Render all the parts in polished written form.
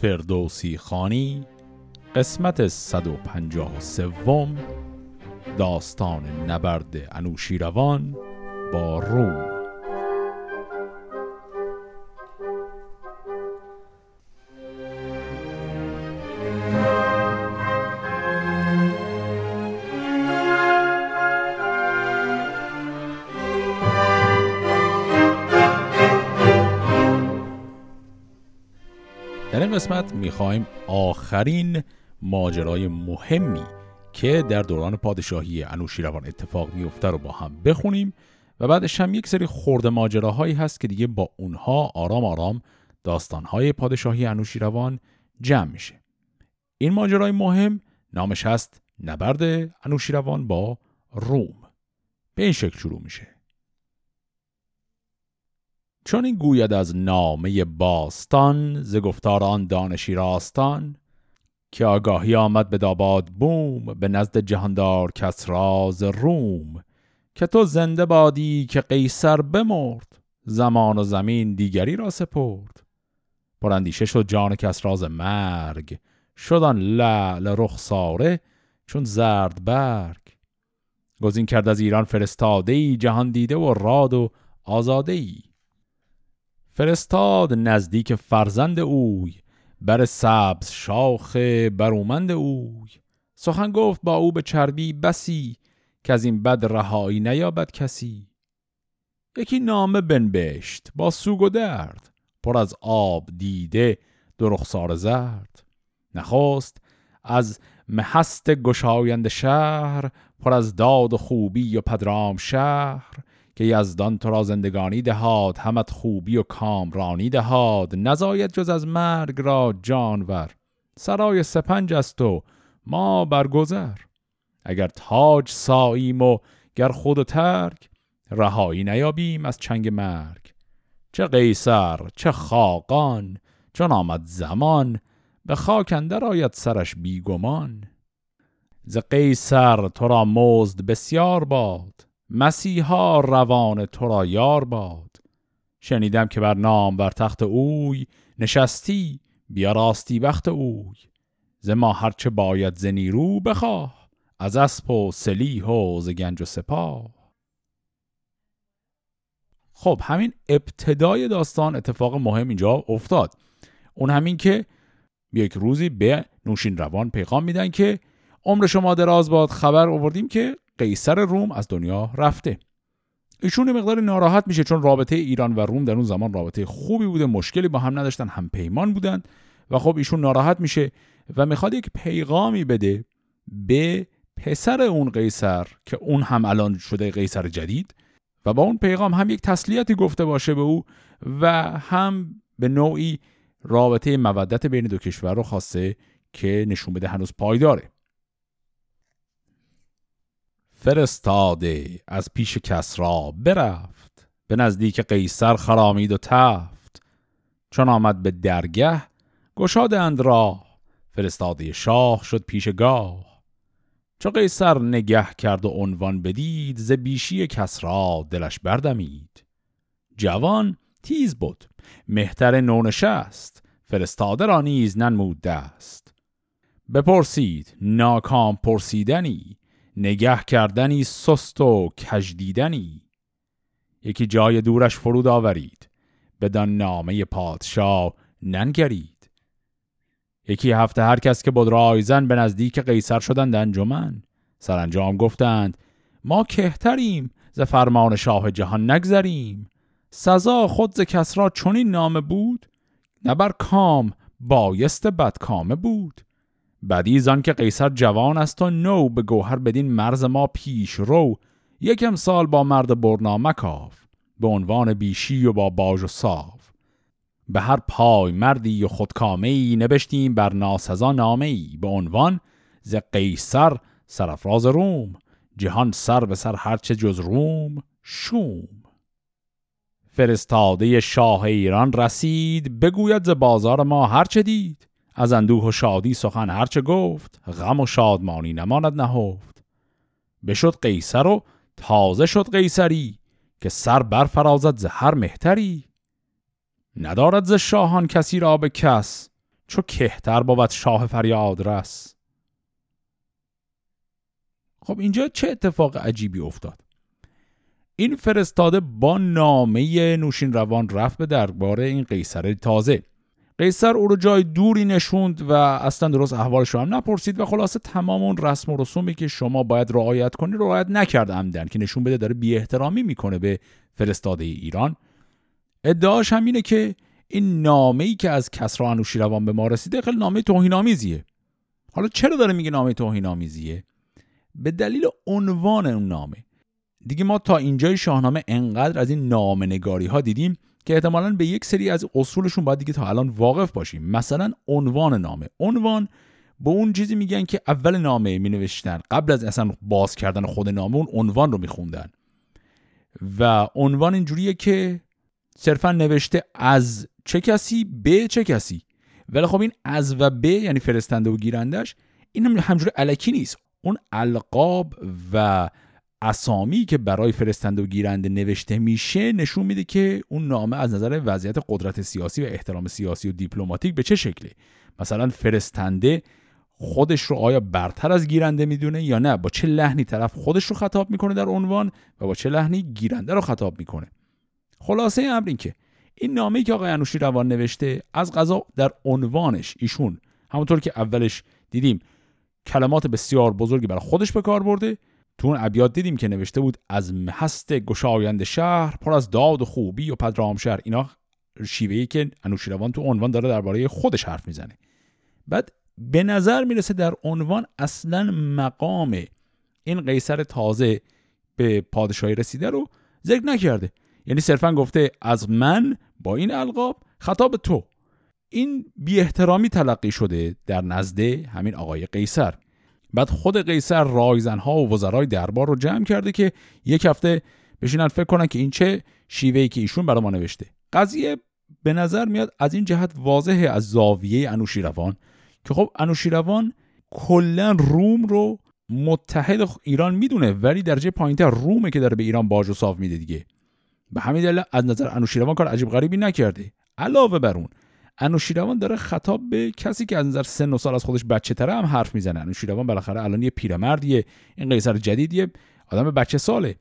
فردوسی خانی قسمت 153 داستان نبرد انوشیروان با روم. در این قسمت می‌خوایم آخرین ماجرای مهمی که در دوران پادشاهی انوشیروان اتفاق میفته رو با هم بخونیم و بعدش هم یک سری خرده ماجراهایی هست که دیگه با اونها آرام آرام داستان‌های پادشاهی انوشیروان جمع میشه. این ماجرای مهم نامش هست نبرد انوشیروان با روم. به این شکل شروع میشه: چون این گوید از نامه باستان، ز گفتار آن دانشی راستان، که آگاهی آمد به داباد بوم، به نزد جهاندار کس راز روم، که تو زنده بادی که قیصر بمرد، زمان و زمین دیگری را سپرد. پراندیشه شد جان کس راز مرگ، شدان لعل رخساره چون زرد برگ. گزین کرد از ایران فرستاده‌ای، جهان دیده و راد و آزاده‌ای. فرستاد نزدیک فرزند اوی، بر سبز شاخ برومند اوی. سخن گفت با او به چربی بسی، که از این بد رهایی نیابد کسی. یکی نامه بنبشت با سوگ و درد، پر از آب دیده دو رخسار زرد. نخواست از محست گشایند شهر، پر از داد و خوبی و پدرام شهر. که یزدان تو را زندگانی دهاد، همت خوبی و کامرانی دهاد. نزاید جز از مرگ را جانور، سرای سپنج است و ما برگذر. اگر تاج ساییم و گر خود و ترک، رهایی نیابیم از چنگ مرگ. چه قیصر چه خاقان چون آمد زمان، به خاک اندر آید سرش بیگمان. ز قیصر تو را مزد بسیار باد، مسیحا روان تو را یار باد. شنیدم که بر نام بر تخت اوی، نشستی بیا راستی بخت اوی. ز ما هرچه باید ز نیرو بخواه، از اسب و سلیح و ز گنج و سپاه. خب همین ابتدای داستان اتفاق مهم اینجا افتاد، اون همین که یک روزی به نوشین روان پیغام میدن که عمر شما دراز باد، خبر آوردیم که قیصر روم از دنیا رفته. ایشون مقدار ناراحت میشه چون رابطه ایران و روم در اون زمان رابطه خوبی بوده، مشکلی با هم نداشتن، هم پیمان بودن و خب ایشون ناراحت میشه و میخواد یک پیغامی بده به پسر اون قیصر که اون هم الان شده قیصر جدید و با اون پیغام هم یک تسلیتی گفته باشه به او و هم به نوعی رابطه مودت بین دو کشور رو خواسته که نشون بده هنوز پایداره. فرستاده از پیش کس را برفت، به نزدیک قیصر خرامید و تفت. چون آمد به درگه گشادند راه، فرستاده شاه شد پیش گاه. چو قیصر نگه کرد و عنوان بدید، ز بیشی کس را دلش بردمید. جوان تیز بود مهتر نونشست، فرستاده را نیز ننمود دست. بپرسید ناکام پرسیدنی، نگه کردنی سست و کج دیدنی. یکی جای دورش فرود آورید، بدان نامه پادشاه ننگرید. یکی هفته هر کس که بود رایزن، به نزدیک قیصر شدند انجمن. سرانجام گفتند ما کهتریم، ز فرمان شاه جهان نگذریم. سزا خود ز کس را چنین نامه بود، نبر کام بایست بدکامه بود. بدی زان که قیصر جوان است و نو، به گوهر بدین مرز ما پیش رو. یکم سال با مرد برنامه کاف، به عنوان بیشی و با باج و صاف. به هر پای مردی و خودکامهی، نبشتیم بر ناسزا نامهی. به عنوان ز قیصر سرفراز روم، جهان سر به سر هرچه جز روم شوم. فرستاده شاه ایران رسید، بگوید ز بازار ما هرچه دید. از اندوه و شادی سخن هرچه گفت، غم و شادمانی نماند نهفت. بشد قیصر و تازه شد قیصری، که سر برفرازد ز هر مهتری. ندارد ز شاهان کسی را به کس، چو کهتر بود شاه فریاد رس. خب اینجا چه اتفاق عجیبی افتاد؟ این فرستاده با نامه نوشین روان رفت به دربار این قیصر تازه. قیصر او رو جای دوری نشوند و اصلا درست احوالش رو هم نپرسید و خلاصه تمام اون رسم و رسومی که شما باید رعایت کنی رعایت نکرد عمدن، که نشون بده داره بی احترامی میکنه به فرستاده ایران. ادعاش هم اینه که این نامه‌ای که از کسری انوشیروان به ما رسیده خیلی نامه توهین‌آمیزیه. حالا چرا داره میگه نامه توهین‌آمیزیه؟ به دلیل عنوان اون نامه. دیگه ما تا اینجای شاهنامه انقدر از این نامه‌نگاری‌ها دیدیم که احتمالاً به یک سری از اصولشون باید دیگه تا الان واقف باشیم. مثلا عنوان نامه. عنوان به اون چیزی میگن که اول نامه مینوشتن، قبل از اصلا باز کردن خود نامه اون عنوان رو میخوندن. و عنوان اینجوریه که صرفاً نوشته از چه کسی به چه کسی، ولی خب این از و به یعنی فرستنده و گیرندش، این همجوری الکی نیست. اون القاب و اسامی که برای فرستنده و گیرنده نوشته میشه نشون میده که اون نامه از نظر وضعیت قدرت سیاسی و احترام سیاسی و دیپلماتیک به چه شکله. مثلا فرستنده خودش رو آیا برتر از گیرنده میدونه یا نه، با چه لحنی طرف خودش رو خطاب میکنه در عنوان و با چه لحنی گیرنده رو خطاب میکنه. خلاصه امر این که این نامه‌ای که آقای انوشیروان نوشته از قضا در عنوانش ایشون همونطور که اولش دیدیم کلمات بسیار بزرگی برای خودش به کار برده. تو اون ابیات دیدیم که نوشته بود از هست گشایند شهر پر از داد و خوبی و پدرام شهر. اینا شیوهی که انوشیروان تو عنوان داره درباره خودش حرف میزنه. بعد به نظر میرسه در عنوان اصلا مقام این قیصر تازه به پادشاهی رسیده رو ذکر نکرده، یعنی صرفاً گفته از من با این القاب خطاب تو. این بی احترامی تلقی شده در نزد همین آقای قیصر. بعد خود قیصر رایزنها و وزرای دربار رو جمع کرده که یک هفته بشینن فکر کنن که این چه شیوهی که ایشون برای ما نوشته. قضیه به نظر میاد از این جهت واضحه از زاویه انوشیروان که خب انوشیروان کلا روم رو متحد ایران میدونه، ولی درجه پایین‌تر رومه که داره به ایران باج و صاف میده دیگه. به همین دلیل از نظر انوشیروان کار عجیب غریبی نکرده. علاوه بر اون انوشیروان داره خطاب به کسی که از نظر سن و سال از خودش بچه‌تره هم حرف میزنه. انوشیروان بالاخره الان یه پیرمردیه، این قیصر جدیدیه، آدم بچه ساله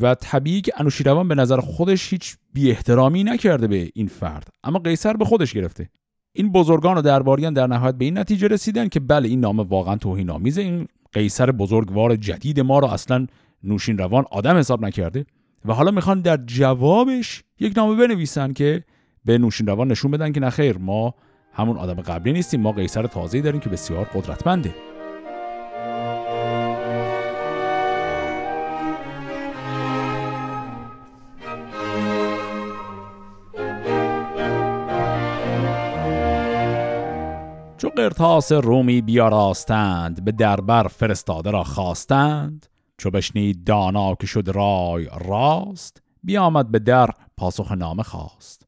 و طبیعیه که انوشیروان به نظر خودش هیچ بی‌احترامی نکرده به این فرد، اما قیصر به خودش گرفته. این بزرگان و درباریان در نهایت به این نتیجه رسیدن که بله این نامه واقعا توهین‌آمیزه، این قیصر بزرگوار جدید ما رو اصلا نوشین روان آدم حساب نکرده و حالا میخوان در جوابش یک نامه بنویسن که به نوشین روان نشون بدن که نخیر، ما همون آدم قبلی نیستیم، ما قیصر تازه‌ای داریم که بسیار قدرتمنده. چو قرطاس رومی بیاراستند به دربر فرستاده را خواستند. چو بشنید دانا که شد رای راست بیامد به در پاسخ نامه خواست.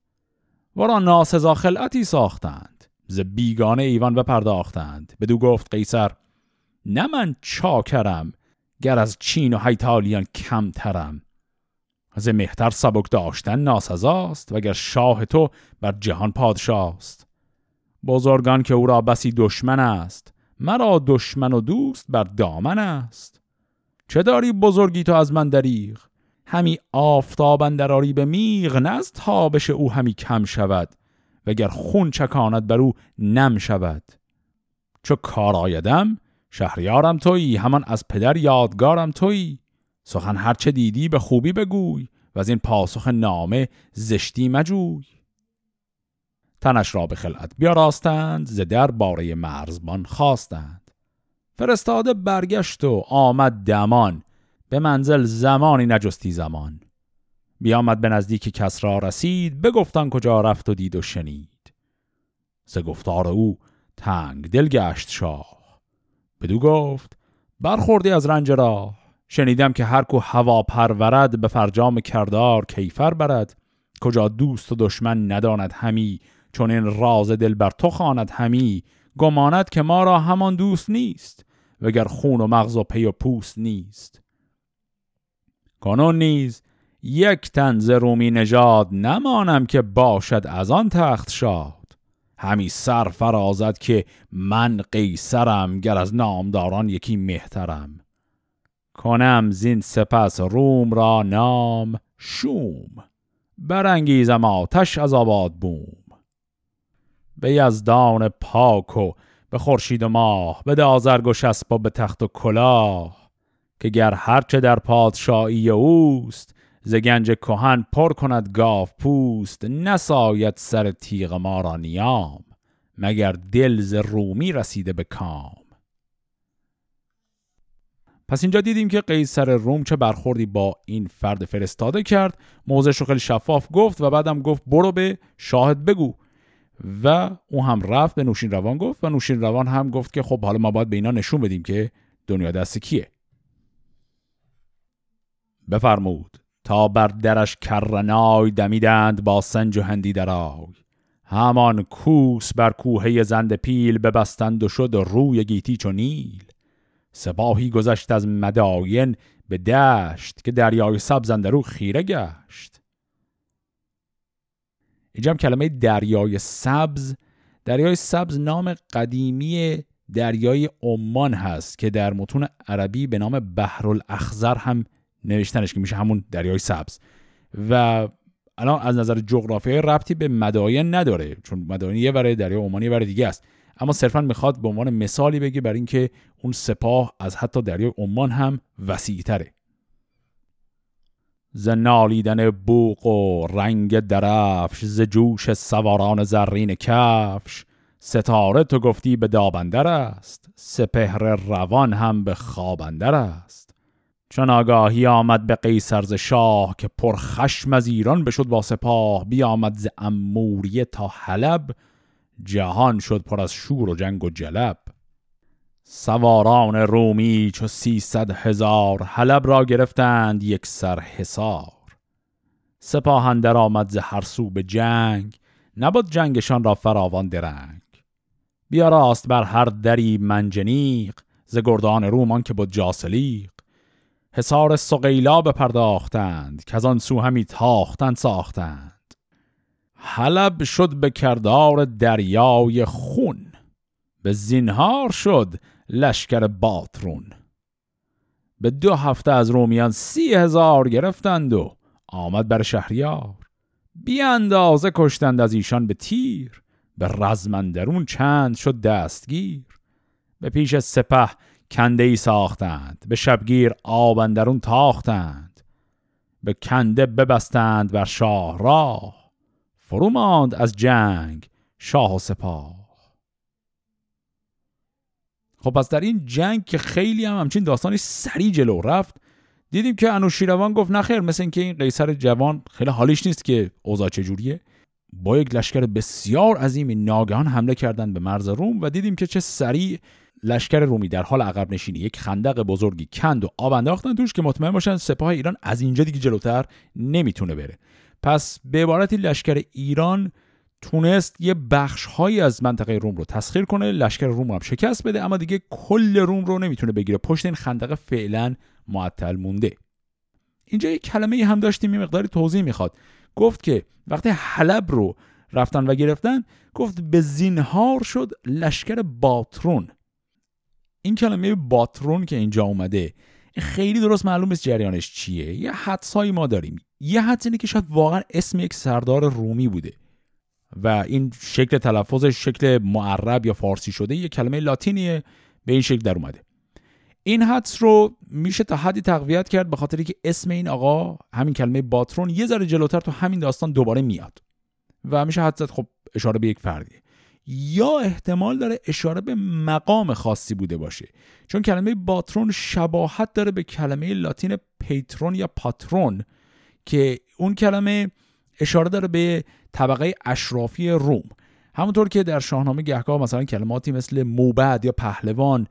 ورا ناسزا خلعتی ساختند ز بیگانه ایوان بپرداختند. بدو گفت قیصر نه من چاکرم گر از چین و هیتالیان کمترم. ز مهتر سبک داشتن ناسزاست وگر شاه تو بر جهان پادشاست. بزرگان که او را بسی دشمن است مرا دشمن و دوست بر دامن است. چه داری بزرگی تو از من دریغ همی آفتاب اندر آری به میغ. نه از تابش او همی کم شود وگر خون چکاند بر او نم شود. چو کار آیدم شهریارم تویی همان از پدر یادگارم تویی. سخن هر چه دیدی به خوبی بگوی و از این پاسخ نامه زشتی مجوی. تنش را به خلعت بیاراستند ز در باره مرزبان خواستند. فرستاده برگشت و آمد دمان به منزل زمانی نجستی زمان. بیامد به نزدیک کسری رسید بگفتن کجا رفت و دید و شنید. ز گفتار او تنگ دل گشت شاه بدو گفت برخوردی از رنج راه. شنیدم که هر کو هوا پرورد به فرجام کردار کیفر برد. کجا دوست و دشمن نداند همی چون این راز دل بر تو خواند همی. گماند که ما را همان دوست نیست وگر خون و مغز و پی و پوست نیست. کنون نیز یک تن ز رومی نژاد نمانم که باشد از آن تخت شاد. همی سر فرازد که من قیصرم، گر از نامداران یکی مهترم. کنم زین سپس روم را نام شوم، برانگیزم آتش از آباد بوم. به یزدان پاک و به خورشید و ماه، به آزرگ و شسب و به تخت و کلاه. که گر هرچه در پادشاهی اوست، ز گنج کهن پر کند گاو پوست. نساید سر تیغ ما را نیام، مگر دل ز رومی رسیده به کام. پس اینجا دیدیم که قیصر روم چه برخوردی با این فرد فرستاده کرد، موضعش رو خیلی شفاف گفت و بعدم گفت برو به شاهد بگو، و اون هم رفت به نوشین روان گفت و نوشین روان هم گفت که خب حالا ما باید به اینا نشون بدیم که دنیا دست کیه. بفرمود تا بر درش کرنای دمیدند، با سنج و هندی درای. همان کوس بر کوهه زند پیل، ببستند و شد روی گیتی چو نیل. سپاهی گذشت از مداین به دشت، که دریای سبز اندرو خیره گشت. اینجا هم کلمه دریای سبز، دریای سبز نام قدیمی دریای عمان هست که در متون عربی به نام بحرالاخضر هم نوشتنش، که میشه همون دریای سبز. و الان از نظر جغرافیایی ربطی به مداین نداره، چون مداین یه برای دریای عمان یه برای دیگه است، اما صرفا میخواد به عنوان مثالی بگه برای اینکه اون سپاه از حتی دریای عمان هم وسیع‌تره. ز نالیدن بوق و رنگ درفش، ز جوش سواران زرین کفش. ستاره تو گفتی به داب اندر است، سپهر روان هم به خواب اندر است. چون آگاهی آمد به قیصر ز شاه، که پرخشم از ایران بشد با سپاه. بیامد ز اموریه تا حلب، جهان شد پر از شور و جنگ و جلب. سواران رومی چو 300,000، حلب را گرفتند یک سر حصار. سپاه اندر آمد ز هر سو به جنگ، نبود جنگشان را فراوان درنگ. بیاراست بر هر دری منجنیق، ز گردان رومان که بود جاسلیق. حصار سقیلا بپرداختند، که از آن سو همی تاختند ساختند. حلب شد به کردار دریای خون، به زینهار شد لشکر باترون. به 2 هفته از رومیان 30,000 گرفتند و آمد بر شهریار. بی اندازه کشتند از ایشان به تیر، به رزمندرون چند شد دستگیر. به پیش سپه کنده ای ساختند، به شبگیر آب اندرون تاختند. به کنده ببستند بر شاه راه، فرو ماند از جنگ شاه و سپاه. خب پس در این جنگ که خیلی هم همچین داستانی سری جلو رفت، دیدیم که انوشیروان گفت نخیر، مثل این که این قیصر جوان خیلی حالیش نیست که اوضاع چجوریه. با یک لشکر بسیار عظیم ناگهان حمله کردند به مرز روم و دیدیم که چه سری لشکر رومی در حال عقب نشینی یک خندق بزرگی کند و آب انداختن توش، که مطمئن باشن سپاه ایران از اینجا دیگه جلوتر نمیتونه بره. پس به عبارتی لشکر ایران تونست یه بخش‌هایی از منطقه روم رو تسخیر کنه، لشکر روم رو هم شکست بده، اما دیگه کل روم رو نمیتونه بگیره. پشت این خندق فعلا معطل مونده. اینجا یه کلمه‌ای هم داشتیم یه مقداری توضیح میخواد. گفت که وقتی حلب رو رفتن و گرفتن، گفت به زینهار شد لشکر باترون. این کلمه باترون که اینجا اومده خیلی درست معلوم نیست جریانش چیه. یه حدسایی ما داریم. یه حدس اینه که شاید واقعا اسم یک سردار رومی بوده و این شکل تلفظش شکل معرب یا فارسی شده، یه کلمه لاتینیه به این شکل در اومده. این حدس رو میشه تا حدی تقویت کرد به خاطری که اسم این آقا همین کلمه باترون یه ذره جلوتر تو همین داستان دوباره میاد و میشه حدس زد خب اشاره به یک فردیه، یا احتمال داره اشاره به مقام خاصی بوده باشه، چون کلمه باترون شباهت داره به کلمه لاتین پیترون یا پاترون که اون کلمه اشاره داره به طبقه اشرافی روم. همونطور که در شاهنامه گهگاه مثلا کلماتی مثل موبد یا پهلوان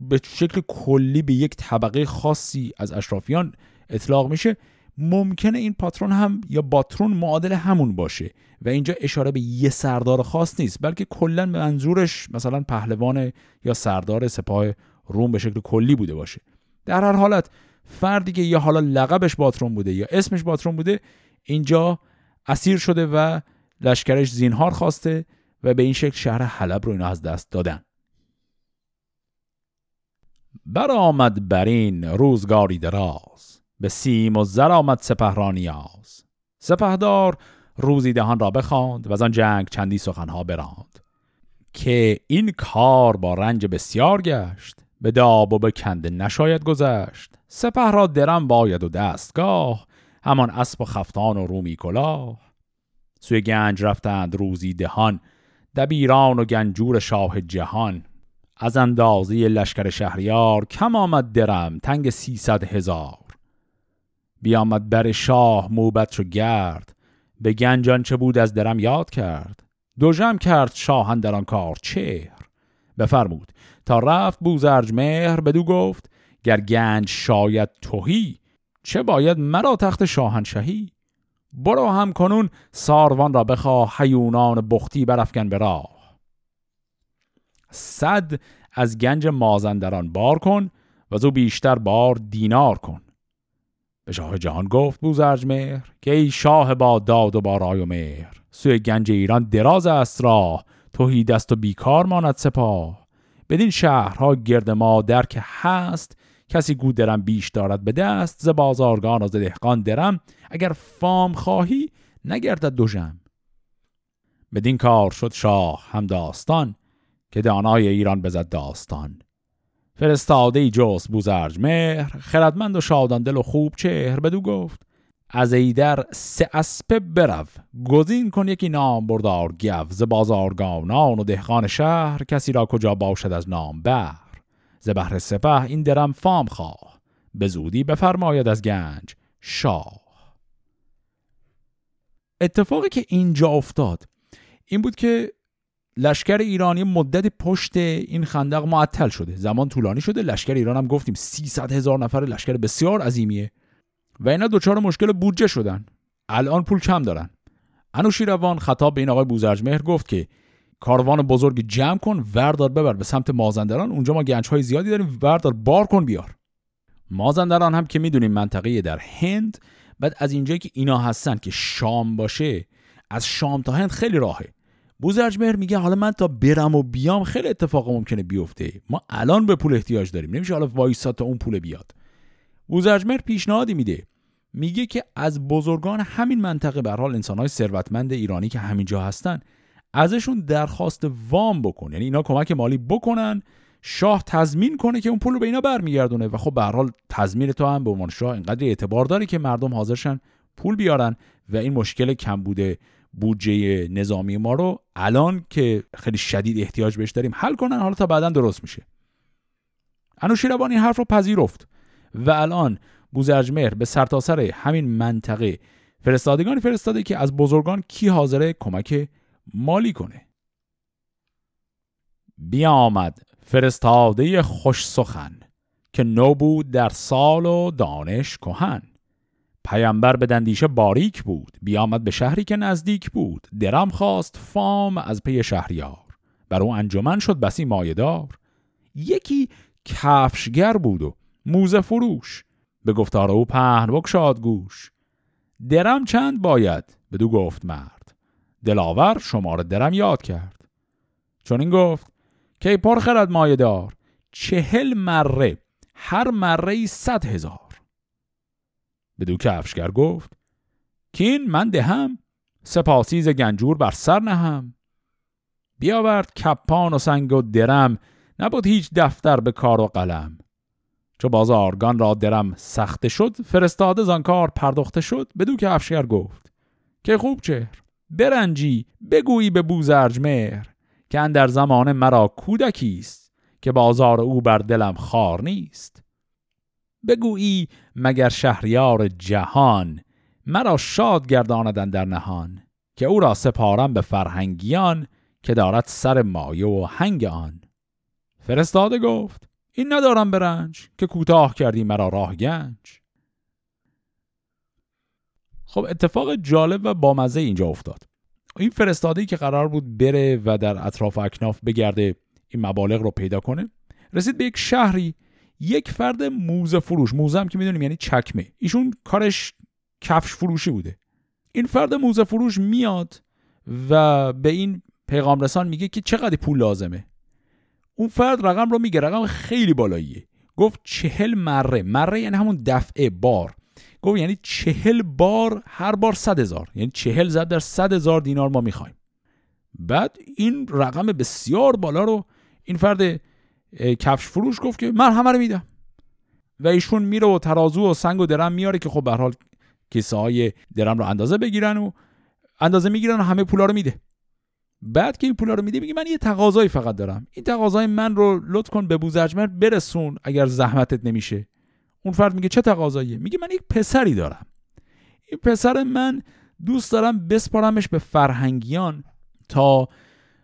به شکل کلی به یک طبقه خاصی از اشرافیان اطلاق میشه، ممکنه این پاترون هم یا باترون معادل همون باشه و اینجا اشاره به یه سردار خاص نیست، بلکه کلا منظورش مثلا پهلوان یا سردار سپاه روم به شکل کلی بوده باشه. در هر حالت فردی که یا حالا لقبش باترون بوده یا اسمش باترون بوده، اینجا اسیر شده و لشکرش زینهار خواسته و به این شکل شهر حلب رو اینا از دست دادن. برآمد برین روزگاری دراز، به سیم و زر آمد سپهرانیاز. سپهدار روزی دهان را بخواند و از آن جنگ چندی سخنها براند، که این کار با رنج بسیار گشت، به داب و به کنده نشاید گذشت. سپه را درم باید و دستگاه، همان اسب و خفتان و رومی کلاه. سوی گنج رفتند روزی دهان، دبیران و گنجور شاه جهان. از اندازی لشکر شهریار، کم آمد درم تنگ 300,000. بیامد بر شاه موبد شو گرد، به گنجان چه بود از درم یاد کرد. دو جمع کرد شاهن در آن کار چهر، بفرمود تا رفت بوزرجمهر. بدو گفت گر گنج شاید تهی، چه باید مرا تخت شاهنشهی. برو هم کنون ساروان را بخواه، هیونان بختی برافکن به راه. 100 از گنج مازندران بار کن، وزو بیشتر بار دینار کن. به شاه جهان گفت بوزرجمهر، که ای شاه با داد و با رای و مهر. سوی گنج ایران دراز است راه، تهی دست و بیکار ماند سپاه. بدین شهرها گرد ما درک هست، کسی گو درم بیش دارد به دست. ز بازارگان و ز دهقان درم، اگر فام خواهی نگردد دو جم. بدین کار شد شاه هم داستان، که دانای ایران بزد داستان. فرستاده ای جست بوزرجمهر، خردمند و شادان دل و خوب چهر. بدو گفت از ایدر 3 اسپه برو، گزین کن یکی نام بردار گو. ز بازارگانان و دهقان شهر، کسی را کجا باشد از نام بر. ز بهر سپه این درم فام خواه، به زودی بفرماید از گنج شاه. اتفاقی که اینجا افتاد این بود که لشکر ایرانی مدت پشت این خندق معطل شده، زمان طولانی شده. لشکر ایران هم گفتیم 300,000 نفر، لشکر بسیار عظیمیه و اینا دوچار مشکل بودجه شدن، الان پول کم دارن. انوشیروان خطاب به این آقای بوزرجمهر گفت که کاروان بزرگ جمع کن، وردار ببر به سمت مازندران، اونجا ما گنج‌های زیادی داریم، وردار بار کن بیار. مازندران هم که میدونیم منطقه در هند، بعد از اینجایی که اینا هستن که شام باشه، از شام تا هند خیلی راهه. بوزرجمهر میگه حالا من تا برم و بیام خیلی اتفاق ممکنه بیفته، ما الان به پول احتیاج داریم، نمیشه حالا وایسا تا اون پول بیاد. بوزرجمهر پیشنهادی میده، میگه که از بزرگان همین منطقه، به هر حال انسان‌های ثروتمند ایرانی که همینجا هستن، ازشون درخواست وام بکن، یعنی اینا کمک مالی بکنن، شاه تضمین کنه که اون پول رو به اینا برمیگردونه. و خب به هر حال تضمین تو هم به عنوان شاه اینقدر اعتبار داره که مردم حاضرشن پول بیارن و این مشکل کم بوده بودجه نظامی ما رو الان که خیلی شدید احتیاج بهش داریم حل کنن، حالا تا بعدن درست میشه. انوشیروان این حرف رو پذیرفت و الان بوزرجمهر به سرتاسر همین منطقه فرستادگان فرستاده که از بزرگان کی حاضره کمک مالی کنه. بیامد فرستاده خوش سخن، که نو بود در سال و دانش کهن. پیامبر به دندیشه باریک بود، بیامد به شهری که نزدیک بود. درم خواست فام از پی شهریار، بر او انجمن شد بسی مایدار. یکی کفشگر بود و موزه فروش، به گفتار او پهن بگشاد گوش. درم چند باید؟ بدو گفت مرد، دلاور شمار درم یاد کرد. چون این گفت که پر خرد مایدار، 40 مره، هر مره 100,000. بدو کفشگر گفت کین من دهم، سپاسیز گنجور بر سر نهم. بیاورد کپان و سنگ و درم، نبود هیچ دفتر به کار و قلم. چو بازارگان را درم سخته شد، فرستاده زان کار پرداخته شد. بدو کفشگر گفت که خوب چهر، برنجی بگویی به بوزرجمهر، که اندر زمان مرا کودکیست، که بازار او بر دلم خار نیست. بگویی مگر شهریار جهان، مرا شاد گرداندن در نهان. که او را سپارم به فرهنگیان، که دارد سر مایه و هنگ آن. فرستاده گفت این ندارم برنج، که کوتاه کردی مرا راه گنج. خب اتفاق جالب و بامزه اینجا افتاد. این فرستاده‌ای که قرار بود بره و در اطراف اکناف بگرده این مبالغ رو پیدا کنه، رسید به یک شهری. یک فرد موزه فروش، موزه هم که میدونیم یعنی چکمه، ایشون کارش کفش فروشی بوده. این فرد موزه فروش میاد و به این پیغام رسان میگه که چقدر پول لازمه. اون فرد رقم رو میگه، رقم خیلی بالاییه. گفت 40 مره، مره یعنی همون دفعه، بار. گفت یعنی 40 بار، هر بار 100,000، یعنی 40 ضرب در 100,000 دینار ما میخوایم. بعد این رقم بسیار بالا رو این فرد کفش فروش گفت که من همه رو میدم، و ایشون میره و ترازو و سنگ و درم میاره که خب به هر حال کیسه های درم رو اندازه بگیرن و اندازه میگیرن و همه پولا رو میده. بعد که این پولا رو میده میگه من یه تقاضایی فقط دارم، این تقاضای من رو لطف کن به بوزرجمهر برسون اگر زحمتت نمیشه. اون فرد میگه چه تقاضاییه؟ میگه من یک پسری دارم، این پسر من دوست دارم بسپارمش به فرهنگیان تا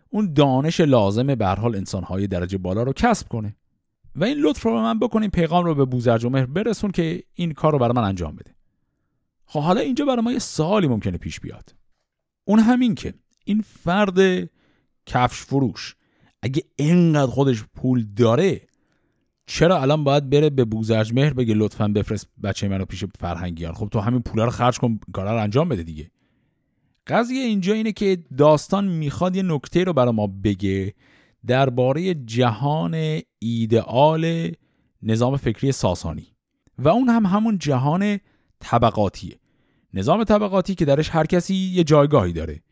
اون دانش لازم به هر حال انسان‌های درجه بالا رو کسب کنه، و این لطف رو به من بکنین، پیغام رو به بوزرجمهر برسون که این کار رو برای من انجام بده. خب حالا اینجا برای ما یه سوالی ممکنه پیش بیاد، اون همین که این فرد کفش فروش اگه اینقدر خودش پول داره چرا الان باید بره به بوزرجمهر بگه لطفاً بفرست بچه منو پیش فرهنگیان؟ خب تو همین پولا رو خرج کن، کارا رو انجام بده دیگه. قضیه اینجا اینه که داستان میخواد یه نکته رو برای ما بگه درباره جهان ایدئال نظام فکری ساسانی، و اون هم همون جهان طبقاتیه، نظام طبقاتی که درش هر کسی یه جایگاهی داره.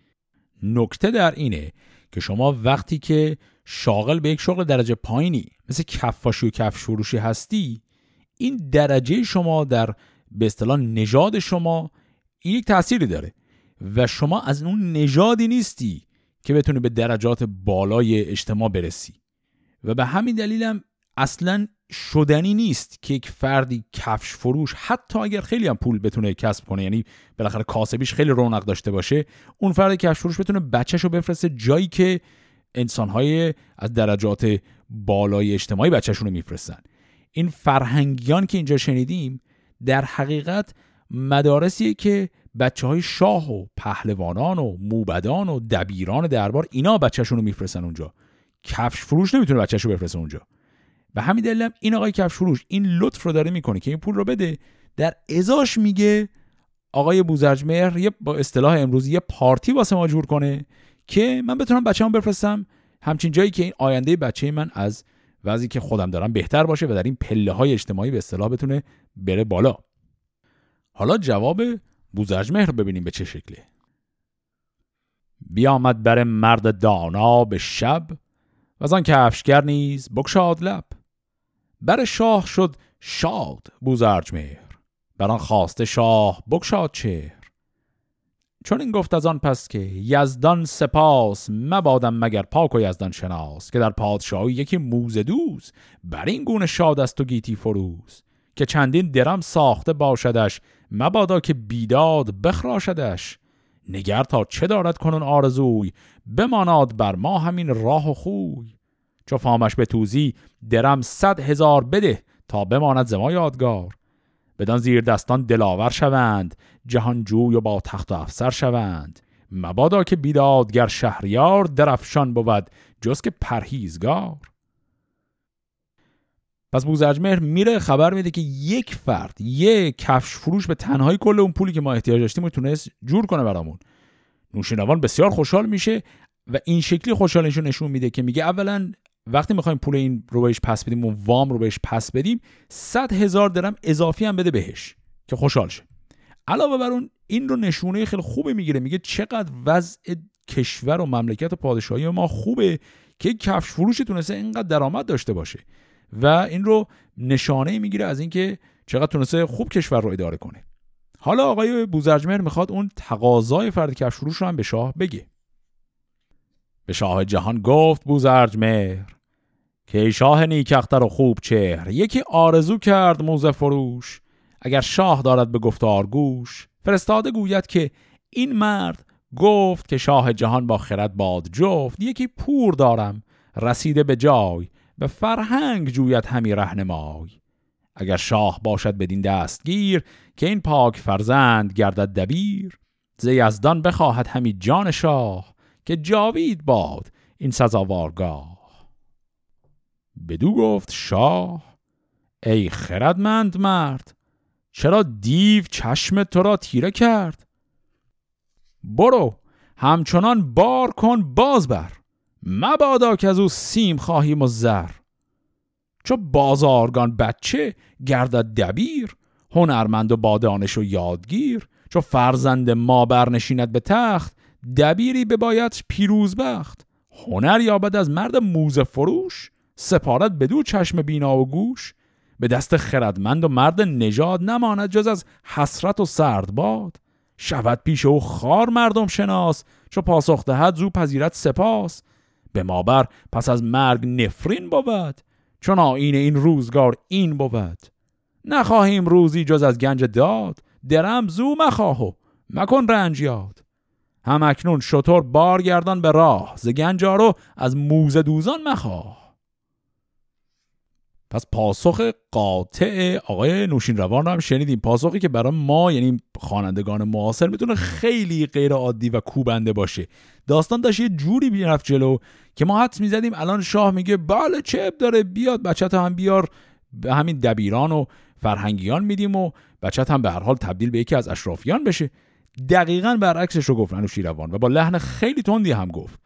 نکته در اینه که شما وقتی که شاغل به یک شغل درجه پایینی مثل کفاشی و کفش فروشی هستی، این درجه شما در به اصطلاح نژاد شما این یک تأثیری داره و شما از اون نژادی نیستی که بتونی به درجات بالای اجتماع برسی، و به همین دلیل هم اصلا شدنی نیست که یک فردی کفش فروش حتی اگر خیلی هم پول بتونه کسب کنه، یعنی بالاخره کاسبیش خیلی رونق داشته باشه، اون فرد کفش فروش بتونه بچه‌شو بفرسته جایی که انسان‌های از درجات بالای اجتماعی بچه‌شون رو میفرستن. این فرهنگیان که اینجا شنیدیم در حقیقت مدارسیه که بچه‌های شاه و پهلوانان و موبدان و دبیران دربار اینا بچه‌شون رو میفرستن اونجا. کفش فروش نمیتونه بچه‌شو بفرسته اونجا. به همین دلیل هم این آقای کفش فروش این لطف رو داره میکنه که این پول رو بده، در ازاش میگه آقای بوزرجمهر یه با اصطلاح امروزی یه پارتی واسه ما جور کنه که من بتونم بچه‌ام بفرستم همچین جایی که این آینده بچه من از وضعی که خودم دارم بهتر باشه و در این پله‌های اجتماعی به اصطلاح بتونه بره بالا. حالا جواب بوزرجمهر ببینیم به چه شکله. بیامد بر مرد دانا به شب، وزان کفشگر نیز بگشاد لب. بر شاه شد شاد بوزرجمهر، بران خواسته شاه بگشاد چهر. چون این گفت از آن پس که یزدان سپاس، مبادم مگر پاک و یزدان شناس. که در پادشاهی یکی موزه دوز، بر این گونه شاد است و گیتی فروز. که چندین درم ساخته باشدش، مبادا که بیداد بخراشدش. نگر تا چه دارد کنون آرزوی، بماناد بر ما همین راه و خوی. چو فامش به توزی درم 100,000 بده، تا بماند زما یادگار. بدان زیر دستان دلاور شوند، جهانجوی و با تخت و افسر شوند. مبادا که بیدادگر شهریار، درفشان بود جز که پرهیزگار. پس بوزرجمهر میره خبر میده که یک فرد، یک کفش فروش به تنهایی کل اون پولی که ما احتیاج داشتیم رو تونست جور کنه برامون. نوشین روان بسیار خوشحال میشه و این شکلی خوشحالشو نشون میده که میگه اولا وقتی میخوایم پول این رو بهش پس بدیم، اون وام رو بهش پس بدیم، 100,000 درم اضافی هم بده بهش که خوشحال شه. علاوه بر اون این رو نشونه خیلی خوبه میگیره، میگه چقدر وضع کشور و مملکت و پادشاهی ما خوبه که کفش فروش تونسته اینقدر درآمد داشته باشه، و این رو نشانه میگیره از اینکه چقدر تونسته خوب کشور رو اداره کنه. حالا آقای بوزرجمهر میخواد اون تقاضای فرد کفش فروش رو هم به شاه بگه. به شاه جهان گفت بوزرجمهر که ای شاه نیکختر و خوب چهر. یکی آرزو کرد موزه فروش، اگر شاه دارد به گفتار گوش. فرستاده گوید که این مرد گفت، که شاه جهان با خرد باد جفت. یکی پور دارم رسیده به جای، به فرهنگ جویت همی رهنمای. اگر شاه باشد بدین دستگیر، که این پاک فرزند گردد دبیر. ز یزدان بخواهد همی جان شاه، که جاوید باد این سزاوارگاه. بدو گفت شاه ای خردمند مرد، چرا دیو چشم تو را تیره کرد؟ برو همچنان بار کن باز بر، مبادا که از او سیم خواهیم و زر. چو بازارگان بچه گردد دبیر، هنرمند و بادانش و یادگیر. چو فرزند ما برنشیند به تخت، دبیری بباید پیروز بخت. هنر یابد از مرد موزه فروش، سپارت بدو چشم بینا و گوش. به دست خردمند و مرد نژاد، نماند جز از حسرت و سردباد. شود پیش او خار مردم شناس، چو پاسخ دهد زو پذیرت سپاس. به ما بر پس از مرگ نفرین بود، چون آیین این روزگار این بود. نخواهیم روزی جز از گنج داد، درم زو مخواهو مکن رنج یاد. هم اکنون شطور بارگردان به راه، ز گنجارو از موزه دوزان مخواه. پس پاسخ قاطع آقای نوشین روان رو هم شنیدیم. پاسخی که برای ما، یعنی خوانندگان معاصر، میتونه خیلی غیر عادی و کوبنده باشه. داستان داشت یه جوری میرفت جلو که ما حدس میزدیم الان شاه میگه بله چه اب داره، بیاد بچت هم بیار، به همین دبیران و فرهنگیان میدیم و بچت هم به هر حال تبدیل به یکی از اشرافیان بشه. دقیقاً برعکسش رو گفت انوشیروان و با لحن خیلی تندی هم گفت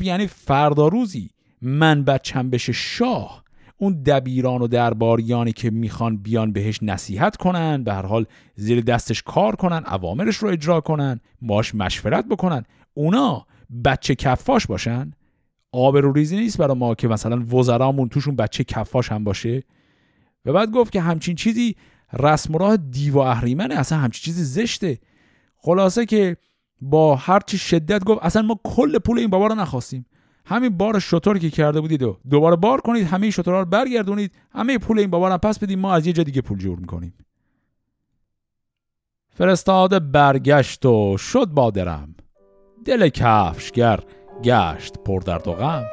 یعنی فردا روزی من بچم بشه شاه، اون دبیران و درباریانی که میخوان بیان بهش نصیحت کنن، به هر حال زیر دستش کار کنن، اوامرش رو اجرا کنن، باش مشورت بکنن، اونا بچه کفاش باشن. آبروریزی نیست برای ما که مثلا وزرامون توشون بچه کفاش هم باشه؟ و بعد گفت که همچین چیزی رسم و راه دیو و اهریمنه، اصلا همچین چیزی زشته. خلاصه که با هر چی شدت گفت اصلا ما کل پول این بابا رو نخواستیم، همین بار شطور که کرده بودید و دوباره بار کنید، همه شطورها رو برگردونید، همه پول این بابا رو پس بدید، ما از یه جا دیگه پول جور می‌کنیم. فرستاد برگشت و شد با درم، دل کفشگر گشت پر درد و غم.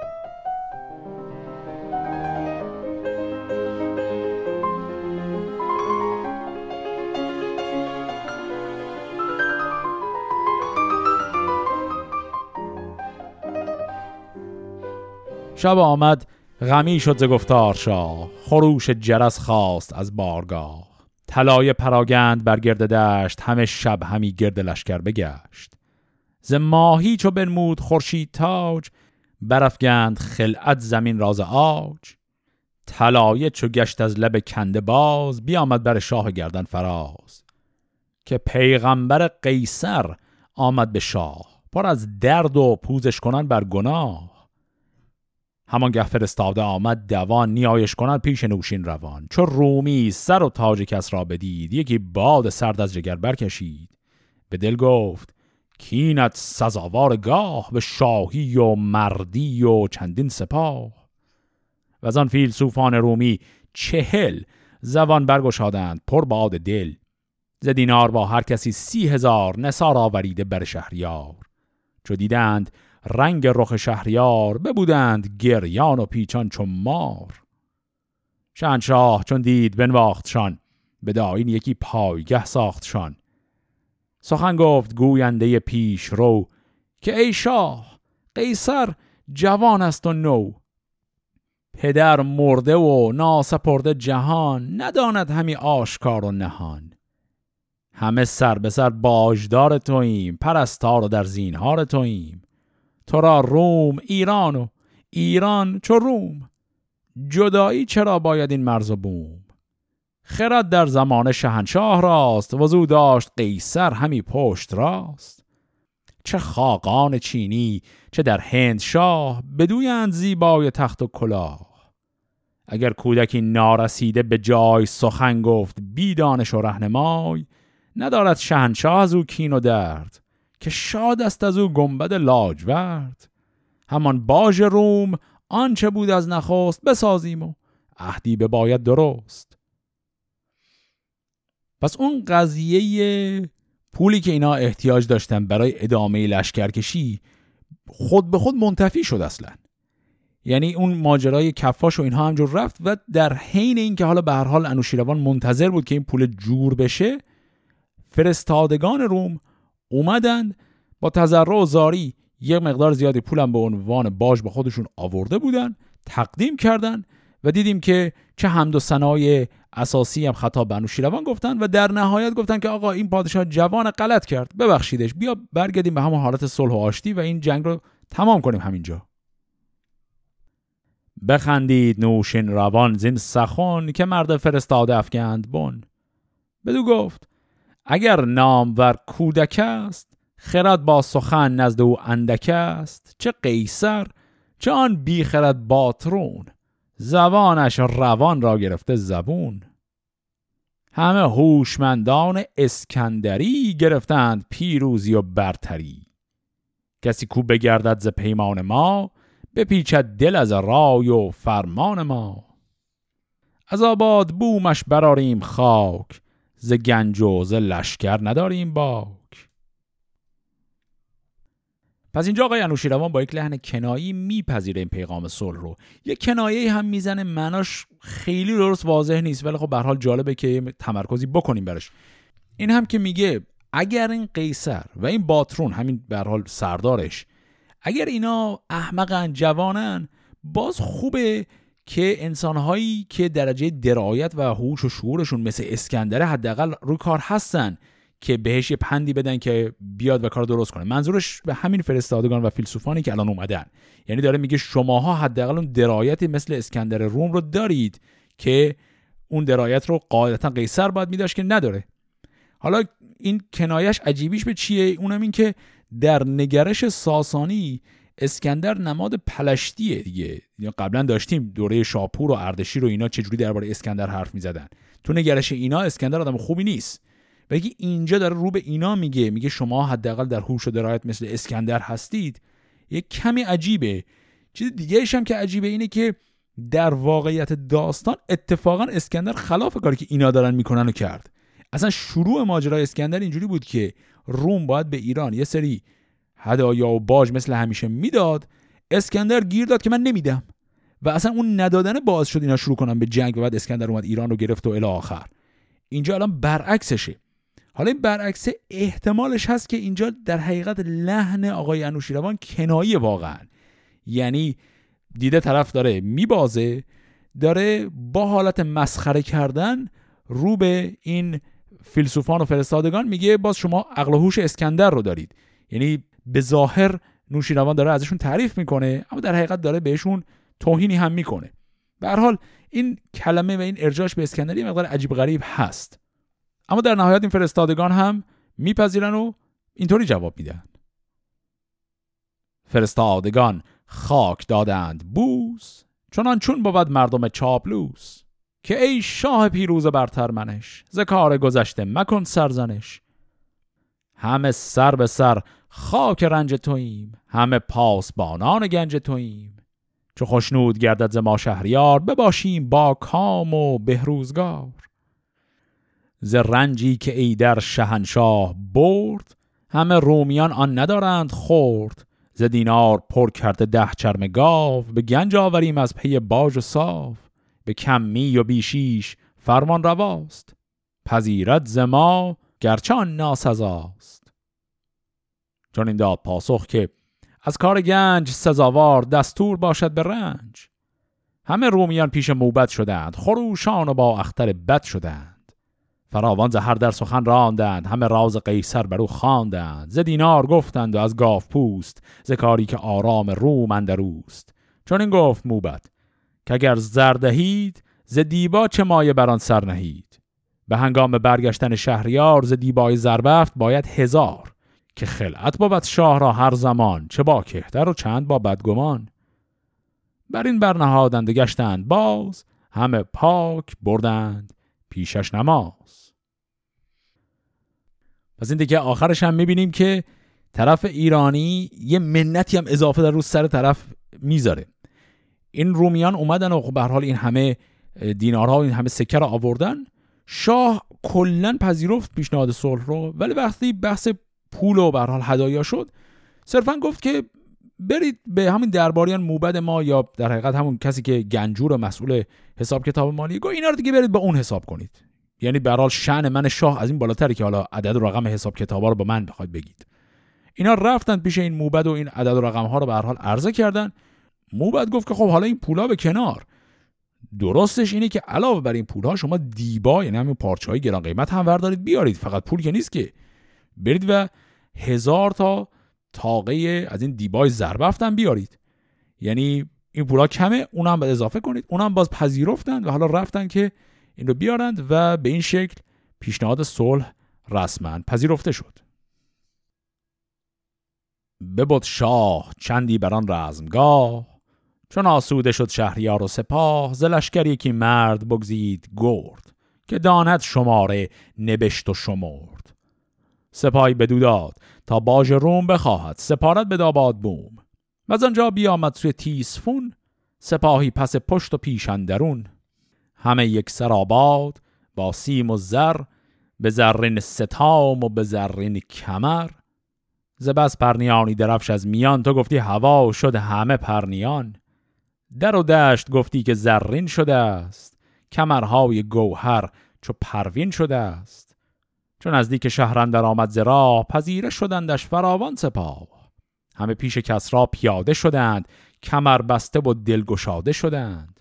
شب آمد غمی شد ز گفتار شاه، خروش جرس خواست از بارگاه. طلایه پراگند برگرد دشت، همه شب همی گرد لشکر بگشت. ز ماهی چو بنمود خورشید تاج، برافگند خلعت زمین راز عاج. طلایه چو گشت از لب کنده باز، بیامد بر شاه گردن فراز. که پیغمبر قیصر آمد به شاه، پر از درد و پوزش کنن بر گناه. همانگه فرستاده آمد دوان، نیایش کنند پیش نوشین روان. چو رومی سر و تاج کس را بدید، یکی باد سرد از جگر برکشید. به دل گفت کینت سزاوار گاه، به شاهی و مردی و چندین سپاه. و از آن فیلسوفان رومی 40 زبان برگشادند پر باد دل. ز دینار با هر کسی 30,000 نثار آوریده بر شهریار. چو دیدند رنگ رخ شهریار، ببودند گریان و پیچان چون مار. شاهنشاه چون دید بنواختشان، به داین یکی پایگه ساختشان. سخن گفت گوینده پیش رو، که ای شاه قیصر جوان است و نو. پدر مرده و ناسپرده جهان، نداند همی آشکار و نهان. همه سر به سر باجدار توییم، پرستار و در زینهار توییم. تو را روم ایران و ایران چو روم، جدایی چرا باید این مرز و بوم. خرد در زمان شاهنشاه راست، وزو داشت قیصر همی پشت راست. چه خاقان چینی چه در هند شاه، بدویند زیبای تخت و کلاه. اگر کودکی نارسیده به جای، سخن گفت بی دانش و رهنمای. ندارد شاهنشاه از او کین و درد، که شاد است از او گنبد لاجورد. همان باژ روم آنچه بود از نخست، بسازیم و عهدی بباید درست. پس اون قضیه پولی که اینا احتیاج داشتن برای ادامه لشکرکشی خود به خود منتفی شد اصلا. یعنی اون ماجرای کفاش و اینها همجور رفت و در حین این که حالا به هر حال انوشیروان منتظر بود که این پول جور بشه، فرستادگان روم اومدن با تضرع و زاری، یک مقدار زیادی پولم به عنوان باج با خودشون آورده بودن، تقدیم کردن و دیدیم که چه حمد و ثنای اساسی هم خطاب به انوشیروان گفتن و در نهایت گفتن که آقا این پادشاه جوان غلط کرد، ببخشیدش، بیا برگردیم به همون حالت صلح و آشتی و این جنگ رو تمام کنیم همینجا. بخندید نوشین روان زین سخن که مرد فرستاده افگند بن. بدو گفت اگر نامور کودک است، خرد با سخن نزد او اندک است. چه قیصر چه آن بی خرد باترون، زبانش روان را گرفته زبون. همه هوشمندان اسکندری گرفتند پیروزی و برتری. کسی کو بگردد ز پیمان ما، بپیچد دل از رای و فرمان ما. از آباد بومش براریم خاک، ز گنج و ز لشکر نداریم باک. پس اینجا آقای انوشیروان با یک لحن کنایی میپذیره این پیغام صلح رو. یک کنایه هم میزنه، معناش خیلی درست واضح نیست، ولی خب به هر حال جالبه که تمرکزی بکنیم برش. این هم که میگه اگر این قیصر و این باترون، همین به هر حال سردارش، اگر اینا احمقن، جوانن، باز خوبه که انسانهایی که درجه درایت و هوش و شعورشون مثل اسکندر حداقل روی کار هستن که بهش یه پندی بدن که بیاد و کار درست کنه. منظورش به همین فرستادگان و فیلسوفانی که الان اومدن، یعنی داره میگه شماها حداقل اون درایت مثل اسکندر روم رو دارید که اون درایت رو قاعدتا قیصر باید میداشت که نداره. حالا این کنایش عجیبیش به چیه؟ اونم این که در نگرش ساسانی اسکندر نماد پلشتیه دیگه. قبلا داشتیم دوره شاپور و اردشیر و اینا چجوری درباره اسکندر حرف میزدن. تو نگرش اینا اسکندر آدم خوبی نیست. بلکه اینجا داره رو به اینا میگه، میگه شما حداقل در هوش و درایت مثل اسکندر هستید. یک کمی عجیبه. چیز دیگه ایش هم که عجیبه اینه که در واقعیت داستان اتفاقا اسکندر خلاف کاری که اینا دارن میکنن و کرد. اصلا شروع ماجرای اسکندر اینجوری بود که روم باید به ایران یه سری هدایا و باج مثل همیشه میداد، اسکندر گیر داد که من نمیدم و اصلا اون ندادن باعث شد اینا شروع کنن به جنگ و بعد اسکندر اومد ایران رو گرفت و الی آخر. اینجا الان برعکسشه. حالا این برعکس احتمالش هست که اینجا در حقیقت لحن آقای انوشیروان کنایه واقعا، یعنی دیده طرف داره میبازه، داره با حالت مسخره کردن رو به این فیلسوفان و فرستادگان میگه باز شما عقل و هوش اسکندر رو دارید. یعنی به ظاهر نوشیروان داره ازشون تعریف میکنه اما در حقیقت داره بهشون توهینی هم میکنه. به هر حال این کلمه و این ارجاعش به اسکندری مقدار عجیب غریب هست، اما در نهایت این فرستادگان هم میپذیرن و اینطوری جواب میدن. فرستادگان خاک دادند بوس، چنانچون بود مردم چاپلوس. که ای شاه پیروز برتر منش، ز کار گذشته مکن سرزنش. همه سر به سر خاک رنج توییم، همه پاسبانان گنج توییم. چو خوشنود گردد ز ما شهریار، بباشیم با کام و بهروزگار. ز رنجی که ای در شهنشاه برد، همه رومیان آن ندارند خورد. ز دینار پر کرده 10 چرم گاو، به گنج آوریم از پی باج و صاف. به کمی و بیشیش فرمان رواست، پذیرت زما گرچان ناسزاست. چون این داد پاسخ که از کار گنج سزاوار، دستور باشد به رنج. همه رومیان پیش موبد شدند، خروشان و با اختر بد شدند. فراوان ز هر در سخن راندند، همه راز قیصر برو خواندند. ز دینار گفتند و از گاوپوست، ز کاری که آرام روم اندروست. چون این گفت موبد که اگر زر دهید، ز دیبا چه مایه بران سر نهید. به هنگام برگشتن شهریار، ز دیبای زربفت باید 1000 که خلعت بابد شاه را هر زمان. چه با کهتر و چند با بدگمان. بر این برنهادند و گشتند باز، همه پاک بردند پیشش نماز. پس این دیگه آخرش هم میبینیم که طرف ایرانی یه منتی هم اضافه در روز سر طرف میذاره. این رومیان اومدن و به هر حال این همه دینارها و این همه سکه رو آوردن. شاه کلا پذیرفت پیشنهاد صلح رو، ولی وقتی بحث پول و به هر حال هدایا شد، صرفا گفت که برید به همین درباریان موبد ما یا در حقیقت همون کسی که گنجور و مسئول حساب کتاب مالی، گفت اینا رو دیگه برید با اون حساب کنید. یعنی به هر حال شأن من شاه از این بالاتره که حالا عدد و رقم حساب کتابا رو با من بخواید بگید. اینا رفتن پیش این موبد و این عدد و رقم ها رو به هر حال عرضه کردن. موبد گفت که خب حالا این پولا به کنار، درستش اینه که علاوه بر این پولها شما دیبا، یعنی همین پارچه‌های گران قیمت هم وردارید بیارید. فقط پول که نیست که، برید و 1000 تا تاقه از این دیبای زربفت هم بیارید. یعنی این پولا کمه، اون هم اضافه کنید. اون هم باز پذیرفتند و حالا رفتن که این رو بیارند و به این شکل پیشنهاد صلح رسما پذیرفته شد. ببود شاه چندی بران رزمگاه، چون آسوده شد شهریار و سپاه، ز لشکر یکی مرد بگزید گرد، که داند شماره نبشت و شمرد. سپاهی بدو داد تا باج روم بخواهد، سپارت به داباد بوم. و از آنجا بیامد سوی تیزفون، سپاهی پس پشت و پیش اندرون. همه یک سر آباد با سیم و زر، به زرین ستام و به زرین کمر. ز بس پرنیانی درفش از میان، تو گفتی هوا شد همه پرنیان. در و دشت گفتی که زرین شده است، کمرهای گوهر چو پروین شده است. چون نزدیک شهر اندر آمد ز راه، پذیره شدندش فراوان سپاه. همه پیش کسری پیاده شدند، کمر بسته و دلگشاده شدند.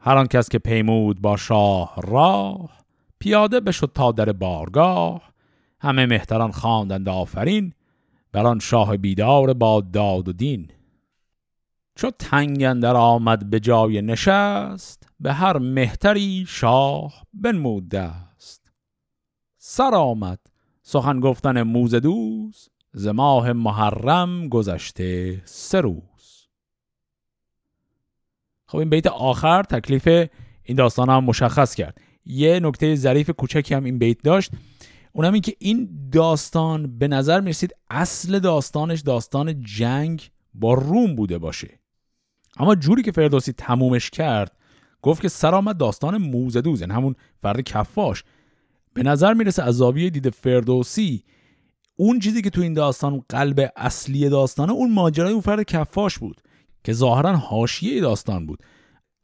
هر آن کس که پیمود با شاه راه، پیاده بشد تا در بارگاه. همه مهتران خواندند آفرین، بر آن شاه بیدار با داد و دین. چو تنگ اندر آمد به جای نشست، به هر مهتری شاه بنمود دست. سر آمد سخن گفتن موز دوز، ز ماه محرم گذشته 3 روز. خب این بیت آخر تکلیف این داستان هم مشخص کرد. یه نکته ظریف کوچکی هم این بیت داشت، اونم این که این داستان به نظر میرسید اصل داستانش داستان جنگ با روم بوده باشه، اما جوری که فردوسی تمومش کرد گفت که سرآمد داستان موزدوز، یعنی همون فرد کفاش. به نظر میرسه از زاویه دید فردوسی اون چیزی که تو این داستان قلب اصلی داستانه، اون ماجرای اون فرد کفاش بود که ظاهرا حاشیه داستان بود،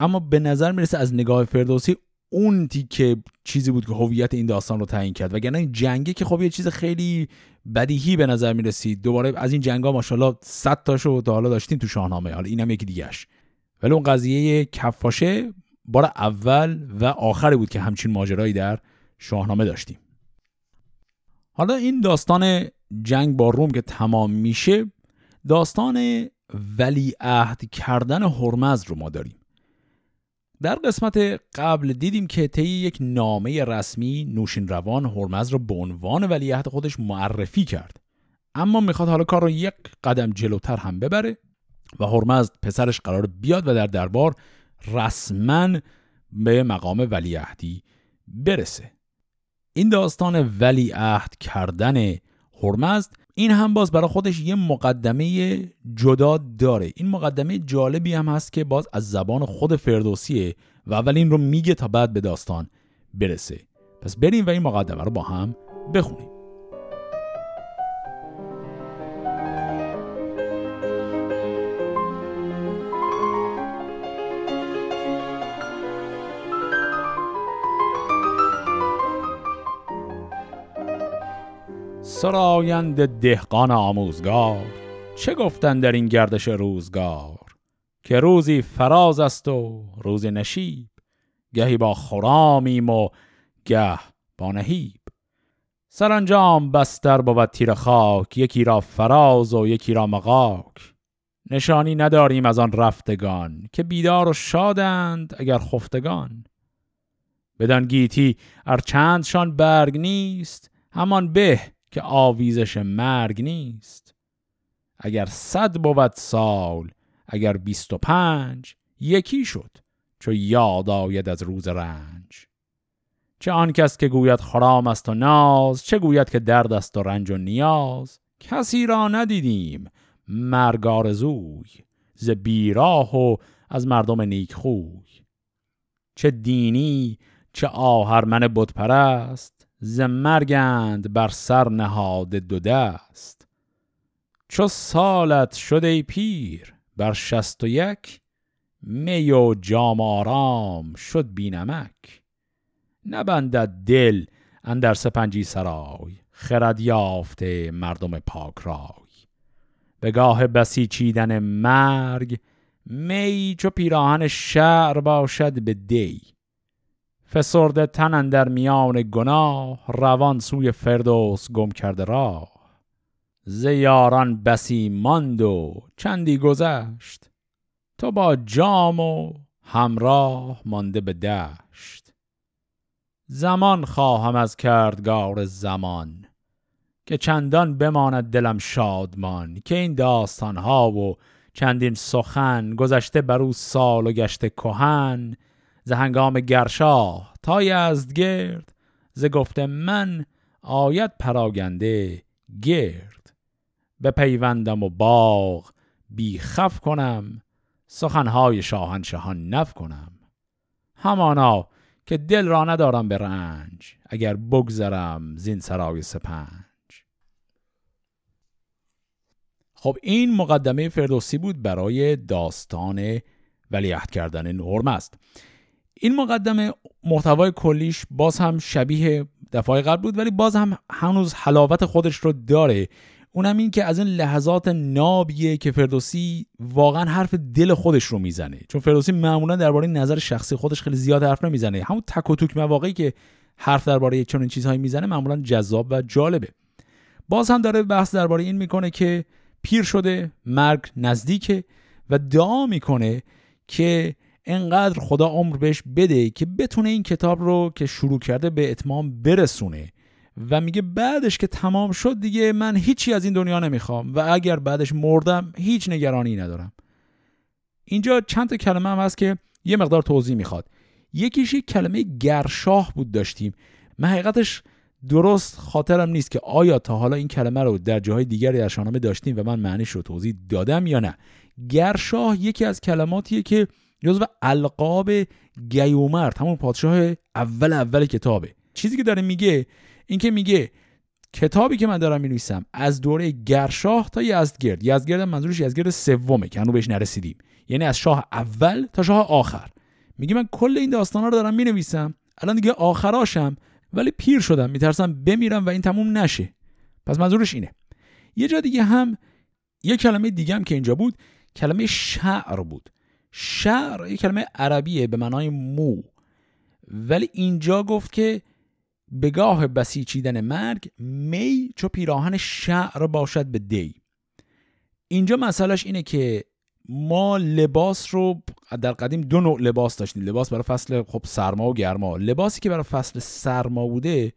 اما به نظر میرسه از نگاه فردوسی اون تیکه چیزی بود که هویت این داستان رو تعیین کرد، وگرنه این جنگه که خب یه چیز خیلی بدیهی به نظر میرسید. دوباره از این جنگا ماشاءالله 100 تاشو تا حالا داشتیم تو شاهنامه، حالا اینم یکی دیگه‌اش، ولی اون قضیه کفاشه بار اول و آخری بود که همچین ماجرایی در شاهنامه داشتیم. حالا این داستان جنگ با روم که تمام میشه، داستان ولیعهد کردن هرمز رو ما داریم. در قسمت قبل دیدیم که طی یک نامه رسمی نوشین روان هرمز رو به عنوان ولیعهد خودش معرفی کرد، اما میخواد حالا کار رو یک قدم جلوتر هم ببره و هرمز پسرش قرار بیاد و در دربار رسما به مقام ولیعهدی برسه. این داستان ولیعهد کردن هرمزد، این هم باز برای خودش یه مقدمه جدا داره. این مقدمه جالبی هم هست که باز از زبان خود فردوسیه و اول این رو میگه تا بعد به داستان برسه. پس بریم و این مقدمه رو با هم بخونیم. سرایند دهقان آموزگار، چه گفتن در این گردش روزگار؟ که روزی فراز است و روزی نشیب، گهی با خرامیم و گه با نهیب. سرانجام بستر بود تیر خاک، یکی را فراز و یکی را مغاک. نشانی نداریم از آن رفتگان، که بیدار و شادند اگر خفتگان. بدان گیتی ارچندشان برگ نیست، همان به که آویزش مرگ نیست. اگر 100 بود سال، اگر 25، یکی شد چو یاد آید از روز رنج. چه آن کس که گوید خرام است و ناز، چه گوید که درد است و رنج و نیاز. کسی را ندیدیم مرگ آرزوی، ز بیراه و از مردم نیک خوی. چه دینی چه آهرمن بت پرست، ز مرگند بر سر نهاده 2 دست. چو سالت شده ای پیر بر 61، می و جام آرام شد بی نمک. نبندد دل اندر سپنجی سرای، خرد یافته مردم پاک رای. به گاه بسیچیدن مرگ، می چو پیراهن شعر باشد به دی، فسرده تن اندر میان گناه، روان سوی فردوس گم کرده راه. ز یاران بسی ماند و چندی گذشت، تو با جام و همراه مانده به دشت. زمان خواهم از کردگار زمان، که چندان بماند دلم شادمان. که این داستانها و چندین سخن، گذشته بر او سال و گشته کهن. ز هنگام گرشاه تا یزدگرد، ز گفت من آید پراگنده گرد. به پیوندم و باغ بی خف کنم، سخنهای شاهنشهان نف کنم. همانا که دل را ندارم به رنج، اگر بگذرم زین سرای سپنج. خب این مقدمه فردوسی بود برای داستان ولیعهد کردن هرمزد. این مقدمه محتوای کلیش باز هم شبیه دفعه قبل بود، ولی باز هم هنوز حلاوت خودش رو داره. اونم این که از این لحظات نابیه که فردوسی واقعا حرف دل خودش رو میزنه، چون فردوسی معمولا درباره نظر شخصی خودش خیلی زیاد حرف نمیزنه. همون تک و توک مواقعی که حرف درباره چنین چیزهایی میزنه معمولا جذاب و جالبه. باز هم داره بحث درباره این میکنه که پیر شده، مرگ نزدیکه و دعا میکنه که انقدر خدا عمر بهش بده که بتونه این کتاب رو که شروع کرده به اتمام برسونه. و میگه بعدش که تمام شد دیگه من هیچی از این دنیا نمیخوام و اگر بعدش مردم هیچ نگرانی ندارم. اینجا چند تا کلمه هم هست که یه مقدار توضیح میخواد. یکیش یک کلمه گرشاه بود داشتیم. من حقیقتش درست خاطرم نیست که آیا تا حالا این کلمه رو در جاهای دیگری در شاهنامه داشتیم و من معنیش رو توضیح دادم یا نه. گرشاه یکی از کلماتیه که جزو القاب گایومرد، همون پادشاه اول کتابه. چیزی که داره میگه این که میگه کتابی که من دارم می‌نویسم از دوره گرشاه تا یزدگرد. یزدگرد منظورش یزدگرد سومه که هنوز بهش نرسیدیم، یعنی از شاه اول تا شاه آخر. میگه من کل این داستانا رو دارم می‌نویسم، الان دیگه آخراشم، ولی پیر شدم، میترسم بمیرم و این تموم نشه. پس منظورش اینه. یه جا دیگه هم یه کلمه دیگه هم که اینجا بود کلمه شعر بود. شعر یه کلمه عربیه به معنای مو، ولی اینجا گفت که بگاه بسیچیدن مرگ، می چو پیراهن شعر باشد به دی. اینجا مسئلهش اینه که ما لباس رو در قدیم دو نوع لباس داشتیم، لباس برای فصل خب سرما و گرما. لباسی که برای فصل سرما بوده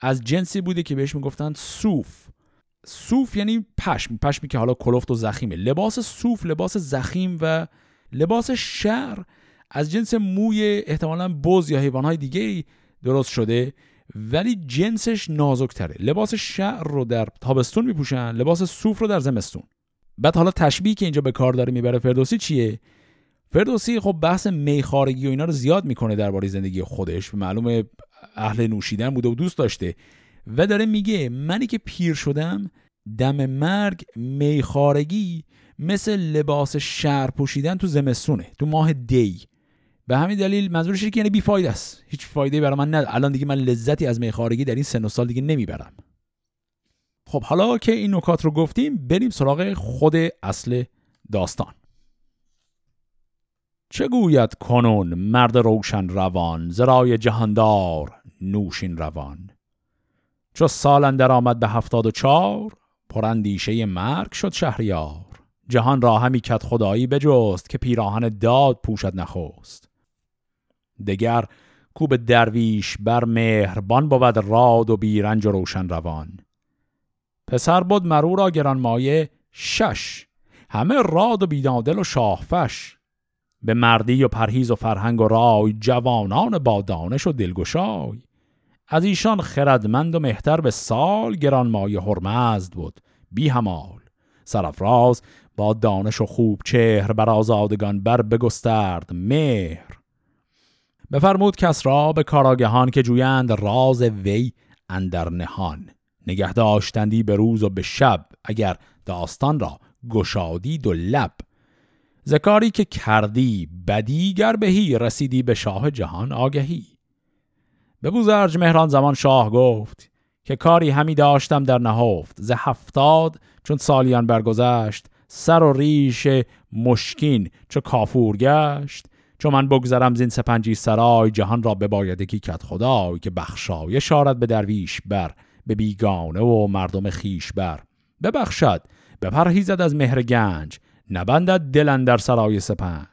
از جنسی بوده که بهش میگفتن صوف. صوف یعنی پشمی که حالا کلفت و زخیمه. لباس صوف لباس زخیم و لباس شعر از جنس موی احتمالاً بز یا حیوان‌های دیگه‌ای درست شده ولی جنسش نازک‌تره. لباس شعر رو در تابستون می‌پوشن، لباس صوف رو در زمستون. بعد حالا تشبیهی که اینجا به کار داره میبره فردوسی چیه؟ فردوسی خب بحث میخارگی و اینا رو زیاد میکنه درباره زندگی خودش، معلومه اهل نوشیدن بوده و دوست داشته و داره میگه منی که پیر شدم دم مرگ میخارگی مثل لباس شعر پوشیدن تو زمستونه، تو ماه دی. به همین دلیل منظورش اینه که یعنی بی‌فایده است، هیچ فایده‌ای برای من نداره، الان دیگه من لذتی از میخارگی در این سن و سال دیگه نمیبرم. خب حالا که این نکات رو گفتیم بریم سراغ خود اصل داستان. چه گوید کنون مرد روشن روان، زرای جهاندار نوشین روان. چو سال اندر آمد به 74، پراندیشه مرگ شد شهریار. جهان را همی کد خدایی بجست، که پیراهن داد پوشد نخست. دگر کوب درویش بر مهربان، بود راد و بیرنج روشن روان. پسر بود مرو را گرانمایه شش، همه راد و بیدادل و شاهفش. به مردی و پرهیز و فرهنگ و رای، جوانان با دانش و دلگشای. از ایشان خردمند و مهتر به سال، گرانمایه هرمزد بود بی همال. سرافراز با دانش و خوب چهر، بر آزادگان بر بگسترد مهر. بفرمود کس را به کاراگهان، که جویند راز وی اندر نهان. نگه داشتندی به روز و به شب، اگر داستان را گشادی دو لب. ز کاری که کردی بدی، گر بهی رسیدی به شاه جهان آگهی. به بوزرجمهر زمان شاه گفت، که کاری همی داشتم در نهفت. ز 70 چون سالیان برگذشت، سر و ریش مشکین چو کافور گشت، چون من بگذرم زین سپنجی سرای، جهان را ببایدکی کت خدای، که بخشایش آرد به درویش بر، به بیگانه و مردم خیش بر، ببخشد بپرهیزد از مهر گنج، نبندد دل اندر سرای سپنج.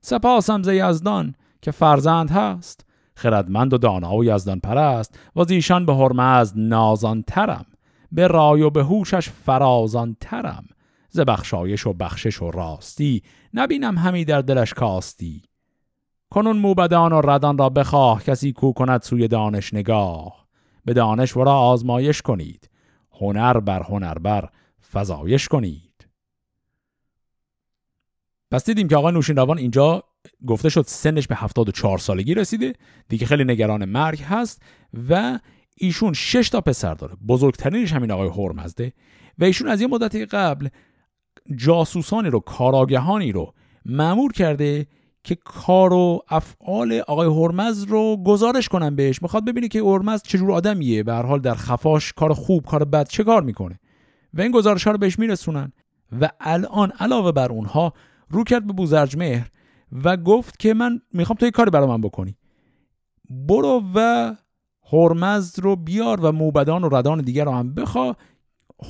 سپاسم ز یزدان که فرزند هست، خردمند و دانا و یزدان پرست، و زیشان به هرمزد نازان ترم، به رای و به هوشش فرازان ترم، ز بخشایش و بخشش و راستی، نبینم همی در دلش کاستی. کنون موبدان و ردان را بخواه، کسی کو کند سوی دانش نگاه، به دانش ورا آزمایش کنید، هنر بر هنر بر فزایش کنید. پس دیدیم که آقای نوشین روان اینجا گفته شد سنش به 74 سالگی رسیده، دیگه خیلی نگران مرگ هست و ایشون 6 تا پسر داره، بزرگترینش همین آقای هرمزده و ایشون از یه مدتی قبل جاسوسانی رو، کاراگهانی رو مأمور کرده که کار و افعال آقای هرمز رو گزارش کنن بهش، میخواد ببینه که هرمز چجور آدمیه، به هر حال در خفاش کار خوب کار بد چه کار میکنه و این گزارش‌ها رو بهش میرسونن. و الان علاوه بر اونها رو کرد به بوزرجمهر و گفت که من میخوام تو یه کاری برای من بکنی، برو و هرمزد رو بیار و موبدان و ردان دیگر رو هم بخوا،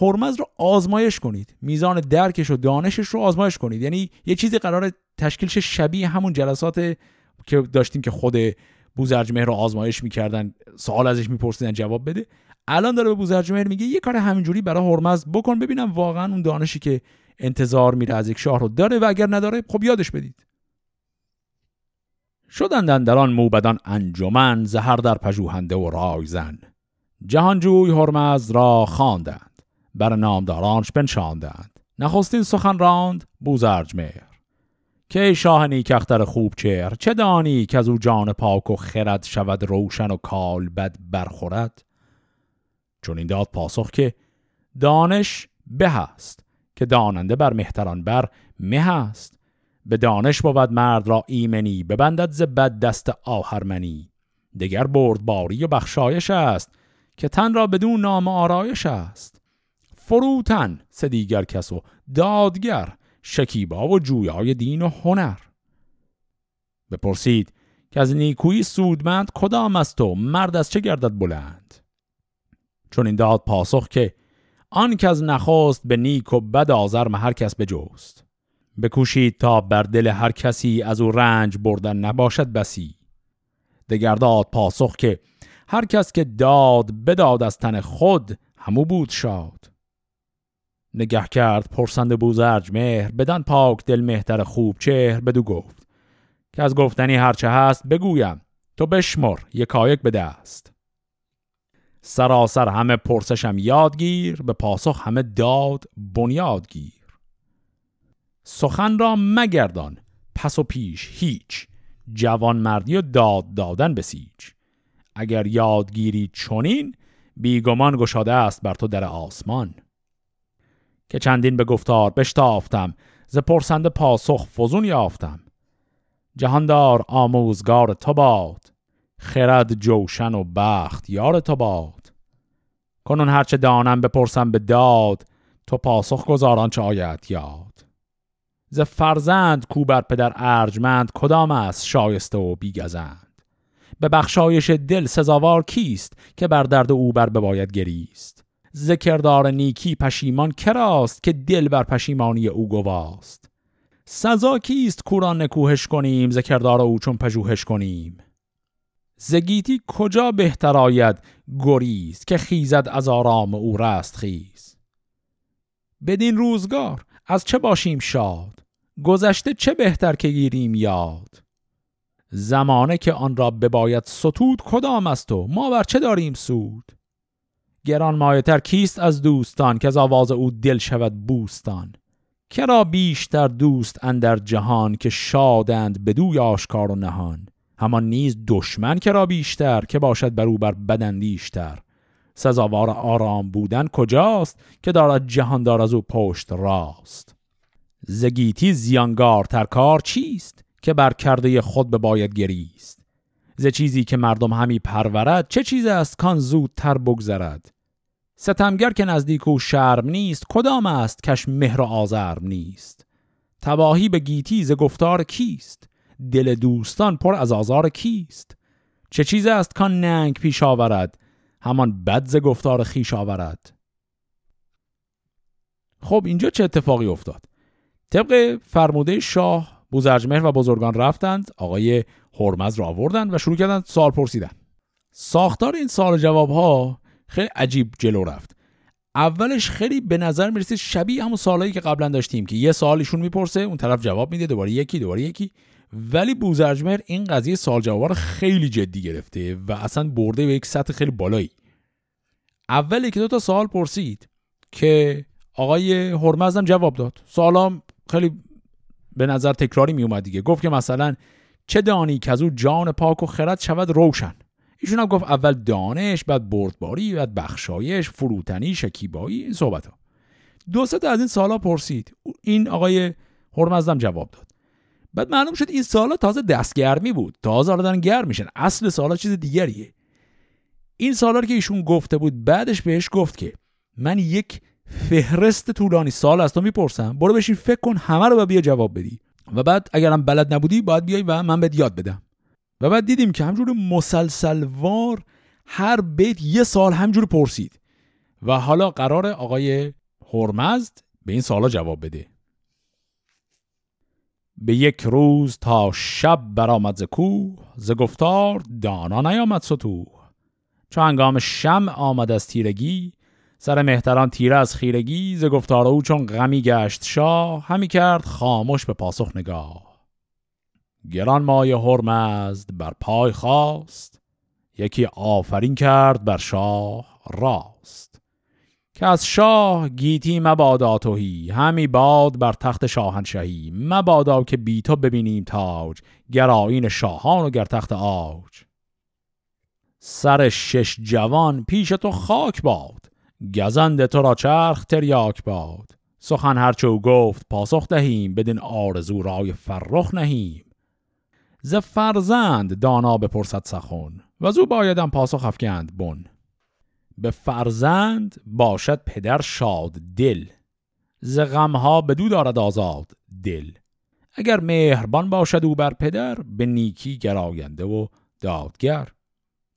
هرمزد رو آزمایش کنید، میزان درکش و دانشش رو آزمایش کنید. یعنی یه چیزی قراره تشکیلش شبیه همون جلسات که داشتیم که خود بوزرجمهر رو آزمایش میکردن، سوال ازش میپرسیدن جواب بده. الان داره به بوزرجمهر میگه یه کار همینجوری برای هرمزد بکن، ببینم واقعا اون دانشی که انتظار میره از یک شاه رو داره و اگر نداره خب یادش بدید. شدند اندران موبدان انجمن، زهر در پژوهنده و رایزن، جهانجوی هرمز را خواندند، بر نامدارانش بنشاندند، نخستین سخن راند بوزرجمهر، که ای شاه نیکختر خوب چهر، چه دانی که از او جان پاک و خرد، شود روشن و کال بد برخورد. چون این داد پاسخ که دانش به است، که داننده بر مهتران بر مه است، به دانش بود مرد را ایمنی، ببندد ز بد دست آهرمنی، دگر بردباری و بخشایش است، که تن را بدون نام آرایش است، فروتن سه دیگر کس و دادگر، شکیبا و جویای دین و هنر. بپرسید که از نیکویی سودمند کدام است و مرد از چه گردد بلند؟ چون این داد پاسخ که آن که از نخست به نیک و بد آزرم هر کس بجوست، بکوشید تا بر دل هر کسی از او رنج بردن نباشد بسی. دگر داد پاسخ که هر کس که داد بداد از تن خود همو بود شاد. نگه کرد پرسنده بوزرجمهر بدن پاک دل مهتر خوب چهر بدو گفت که از گفتنی هرچه هست بگویم تو بشمر یکایک به دست. سراسر همه پرسشم یادگیر به پاسخ همه داد بنیادگیر. سخن را مگردان پس و پیش هیچ جوان مردی و داد دادن بسیج اگر یادگیری چنین بیگمان گشاده است بر تو در آسمان که چندین به گفتار بشتافتم ز پرسنده پاسخ فزون یافتم جهاندار آموزگار تو باد خرد جوشن و بخت یار تو باد کنون هرچه دانم بپرسم به داد تو پاسخ گزاران چه آید یاد ز فرزند کو بر پدر ارجمند کدام است شایسته و بیگزند به بخشایش دل سزاوار کیست که بر درد او بر بباید گریست ز کردار نیکی پشیمان کراست که دل بر پشیمانی او گواست سزا کیست کو را نکوهش کنیم ز کردار او چون پژوهش کنیم ز گیتی کجا بهتر آید گریز که خیزد از آرام او رست خیز بدین روزگار از چه باشیم شاد گذشته چه بهتر که گیریم یاد زمانه که آن را بباید ستود کدام است و ما بر چه داریم سود گران مایه‌تر کیست از دوستان که از آواز او دل شود بوستان کرا بیشتر دوست اندر جهان که شادند بدوی آشکار و نهان همان نیز دشمن کرا بیشتر که باشد بر او بر بدندیشتر سزاوار آرام بودن کجاست که دارد جهاندار از او پشت راست زگیتی زیانگار ترکار چیست که بر کرده خود بباید گریست ز چیزی که مردم همی پرورد چه چیز است کان زودتر بگذرد ستمگر که نزدیک او شرم نیست، کدام است کش مهر و آزرم نیست؟ تباهی به گیتی ز گفتار کیست؟ دل دوستان پر از آزار کیست؟ چه چیز است کان ننگ پیش آورد؟ همان بد ز گفتار خیش آورد. خب اینجا چه اتفاقی افتاد؟ طبق فرموده شاه، بوزرجمهر و بزرگان رفتند، آقای هرمز را آوردند و شروع کردند سوال پرسیدن. ساختار این سوال جواب ها خیلی عجیب جلو رفت. اولش خیلی به نظر میرسید شبیه همون سوالایی که قبلا داشتیم که یه سوال ایشون میپرسه، اون طرف جواب میده، دوباره یکی، ولی بوزرجمهر این قضیه سوال جواب رو خیلی جدی گرفته و اصلا برده به یک سطح خیلی بالایی. اول یک دو تا سوال پرسید که آقای هرمز هم جواب داد. سوالام خیلی به نظر تکراری می اومد دیگه. گفت که مثلا چه دانی که از او جان پاک و خرد شود روشن. ایشون هم گفت اول دانش، بعد بردباری، بعد بخشایش، فروتنی، شکیبایی، این صحبت ها. دو سه تا از این سوالا پرسید. این آقای هرمزد هم جواب داد. بعد معلوم شد این سوالا تازه دستگرمی بود. تازه حالا دارن گرم میشن. اصل سوالا چیز دیگریه. این سوالا که ایشون گفته بود بعدش بهش گفت که من یک فهرست طولانی سال از تو میپرسم، برو بشین فکر کن، همه رو بیا جواب بدی و بعد اگرم بلد نبودی باید بیای و من بهت یاد بدم. و بعد دیدیم که همجور مسلسلوار هر بیت یه سال همجور پرسید و حالا قرار آقای هرمزد به این سالا جواب بده. به یک روز تا شب برآمد ز کوه، ز گفتار دانا نیامد ستوه. چو هنگام شمع آمد از تیرگی، سر مهتران تیره از خیرگی. ز گفتار او چون غمی گشت شاه، همی کرد خاموش به پاسخ نگاه. گرانمایه هرمزد بر پای خاست، یکی آفرین کرد بر شاه راست. که از شاه گیتی مبادا تهی، همی باد بر تخت شاهنشهی. مبادا که بی تو ببینیم تاج، گر آیین شاهان و گر تخت آج. سر شش جوان پیش تو خاک باد، گزند تو را چرخ تریاک باد. سخن هرچه او گفت پاسخ دهیم، بدین آرزو رای فرخ نهیم. ز فرزند دانا بپرسد سخن، وزو بایدم پاسخ افکند بن. به فرزند باشد پدر شاد دل، ز غمها بدو دارد آزاد دل. اگر مهربان باشد او بر پدر، به نیکی گراینده و دادگر.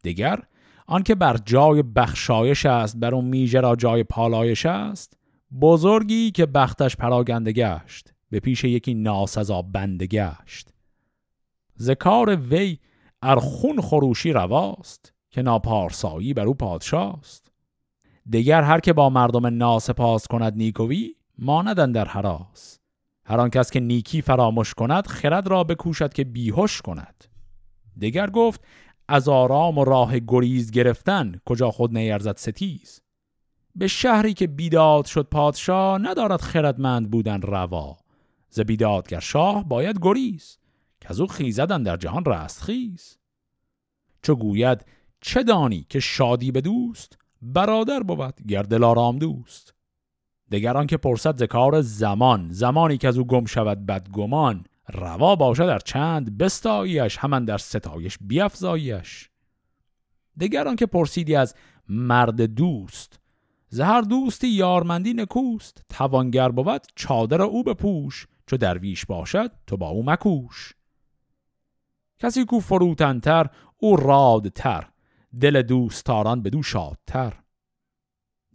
دگر آن که بر جای بخشایش است، بر اون میجه را جای پالایش است. بزرگی که بختش پراگنده گشت، به پیش یکی ناسزا بنده گشت. ز کار وی ارخون خروشی رواست، که ناپارسایی بر او پادشاست. دگر هر که با مردم ناسپاس کند نیکویی، ماندن در هراس. هر آن کس که نیکی فراموش کند، خرد را بکوشد که بیهوش کند. دگر گفت از آرام و راه گریز گرفتن، کجا خود نیرزد ستیز. به شهری که بیداد شد پادشاه، ندارد خردمند بودن روا. ز بیدادگر شاه باید گریز، که از او خیزدن در جهان رست خیز. چو گوید چه دانی که شادی به دوست، برادر بود گر دل آرام دوست. دگران که پرسد ز کار زمان، زمانی که از او گم شود بدگمان. روا باشه در چند بستاییش، همان در ستایش بیفزاییش. دگران که پرسیدی از مرد دوست، زهر دوستی یارمندی نکوست. توانگر بود چادر او بپوش، چو درویش باشد تو با او مکوش. کسی کو فروتن‌تر او رادتر، دل دوستاران بدو شادتر.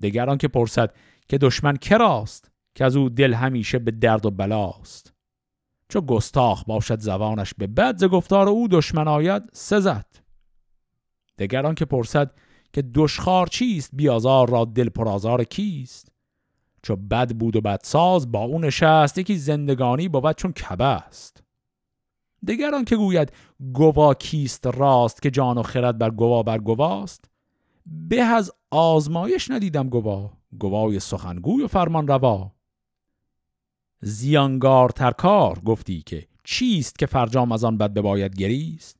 دگران که پرسد که دشمن کراست، که از او دل همیشه به درد و بلاست. چو گستاخ باشد زبانش به بد، ز گفتار او دشمن آید سزد. دگران که پرسد که دشخوار چیست، بیازار را دل پرازار کیست. چو بد بود و بدساز با او نشست، یکی زندگانی بود چون کبه است. دگران که گوید گوا کیست راست، که جان و خرد بر گوا بر گواست. به از آزمایش ندیدم گوا، گوای سخنگوی و فرمان روا. زیانگار ترکار گفتی که چیست، که فرجام از آن بد بباید گریست.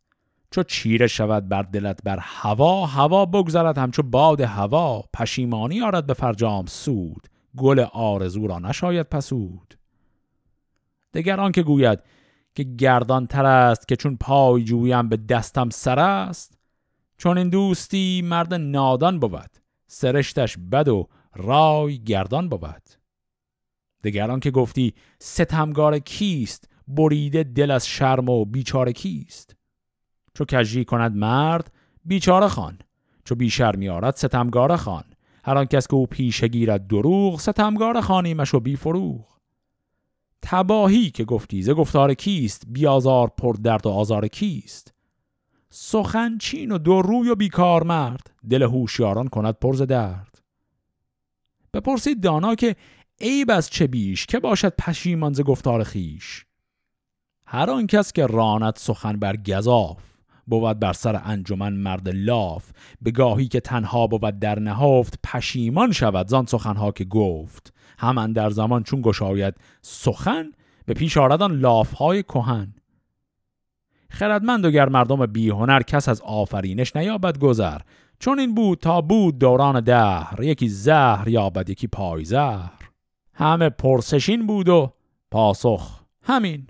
چو چیره شود بر دلت بر هوا، هوا بگذرد همچو باد هوا. پشیمانی آرد به فرجام سود، گل آرزو را نشاید پسود. دگران که گوید که گردان تر است، که چون پای جویم به دستم سر است. چون این دوستی مرد نادان بود، سرشتش بد و رای گردان بود. دگران که گفتی ستمگار کیست، بریده دل از شرم و بیچاره کیست؟ چو کجی کند مرد بیچاره خان، چو بیشرمی آرد ستمگار خان. هر آن کس که او پیشه گیرد دروغ، ستمگار خانیمش و بی فروغ. تباهی که گفتی ز گفتار کیست، بیازار پر درد و آزار کیست؟ سخن چین و دو روی و بیکار مرد، دل هوشیاران کند پر ز درد. بپرسید دانا که عیب از چه بیش، که باشد پشیمان ز گفتار خیش. هر آن کس که راند سخن بر گزاف، بود بر سر انجمن مرد لاف. به گاهی که تنها بود در نهفت، پشیمان شود زان سخنها که گفت. همان در زمان چون گشاید سخن، به پیش آردان لافهای کهن. خردمند و گر مردم بی هنر، کس از آفرینش نیابد گذر. چون این بود تا بود دوران دهر، یکی زهر یابد یکی پای زهر. همه پرسشین بود و پاسخ همین،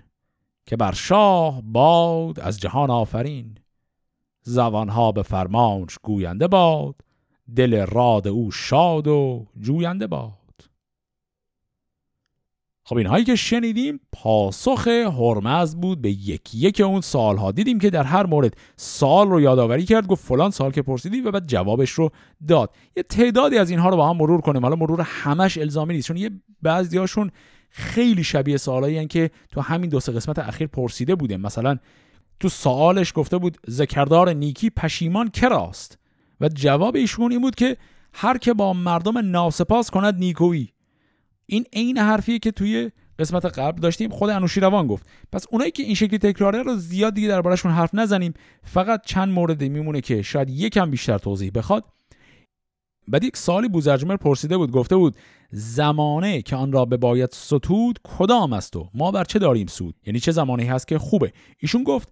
که بر شاه باد از جهان آفرین. زبانها به فرمانش گوینده باد، دل راد او شاد و جوینده باد. خب اینهایی که شنیدیم پاسخ هرمزد بود به یکی یک اون سالها. دیدیم که در هر مورد سال رو یادآوری کرد، گفت فلان سال که پرسیدی و بعد جوابش رو داد. یه تعدادی از اینها رو با هم مرور کنیم. حالا مرور همش الزامی نیست، چون یه بعضیاشون خیلی شبیه سوالایی هستن که تو همین دو سه قسمت اخیر پرسیده بوده. مثلا تو سوالش گفته بود ز کردار نیکی پشیمان کراست، و جواب ایشون این بود که هر که با مردم ناسپاس کند نیکویی. این عین حرفیه که توی قسمت قبل داشتیم، خود انوشیروان گفت. پس اونایی که این شکلی تکراره رو زیاد دیگه دربارشون حرف نزنیم، فقط چند مورد میمونه که شاید یکم بیشتر توضیح بخواد. بعد یک سالی بوزرجمهر پرسیده بود، گفته بود زمانه که آن را به باید ستود، کدام است و ما بر چه داریم سود؟ یعنی چه زمانی هست که خوبه؟ ایشون گفت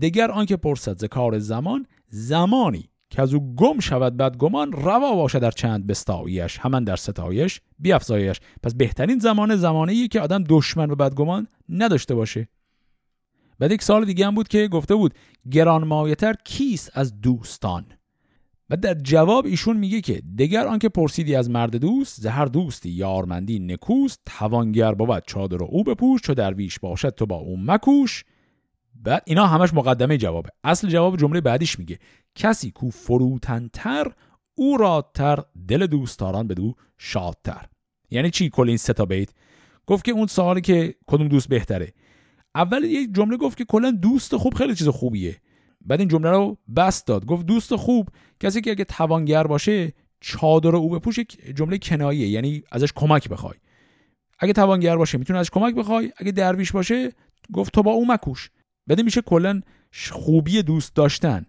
دگر آن که پرسد ز کار زمان، زمانی که از او گم شود بد گمان، روا باشه در چند بستاییش، همان در ستایش بیافزایش. پس بهترین زمان زمانه‌ایه که آدم دشمن و بد گمان نداشته باشه. بعد یک سال دیگه هم بود که گفته بود گرانمایه‌تر کیست از دوستان؟ و در جواب ایشون میگه که دگر آن که پرسیدی از مرد دوست، زهر دوستی یارمندی نکوست. توانگر بود چادر رو او بپوش، چو درویش باشد تو با او مکوش. بعد اینا همش مقدمه جوابه. اصل جواب جمله بعدیش میگه کسی کو فروتن‌تر او رادتر، دل دوستاران بدو شادتر. یعنی چی کل این سه تا بیت؟ گفت که اون سوالی که کدوم دوست بهتره، اول یک جمله گفت که کلا دوست خوب خیلی چیز خوبیه. بعد این جمله رو بس داد، گفت دوست خوب کسی که اگه توانگر باشه چادر او بپوش. یک جمله کناییه، یعنی ازش کمک بخوای. اگه توانگر باشه میتونه ازش کمک بخوای، اگه درویش باشه گفت تو با او مکوش. بعد میشه کلا خوبی دوست داشتن.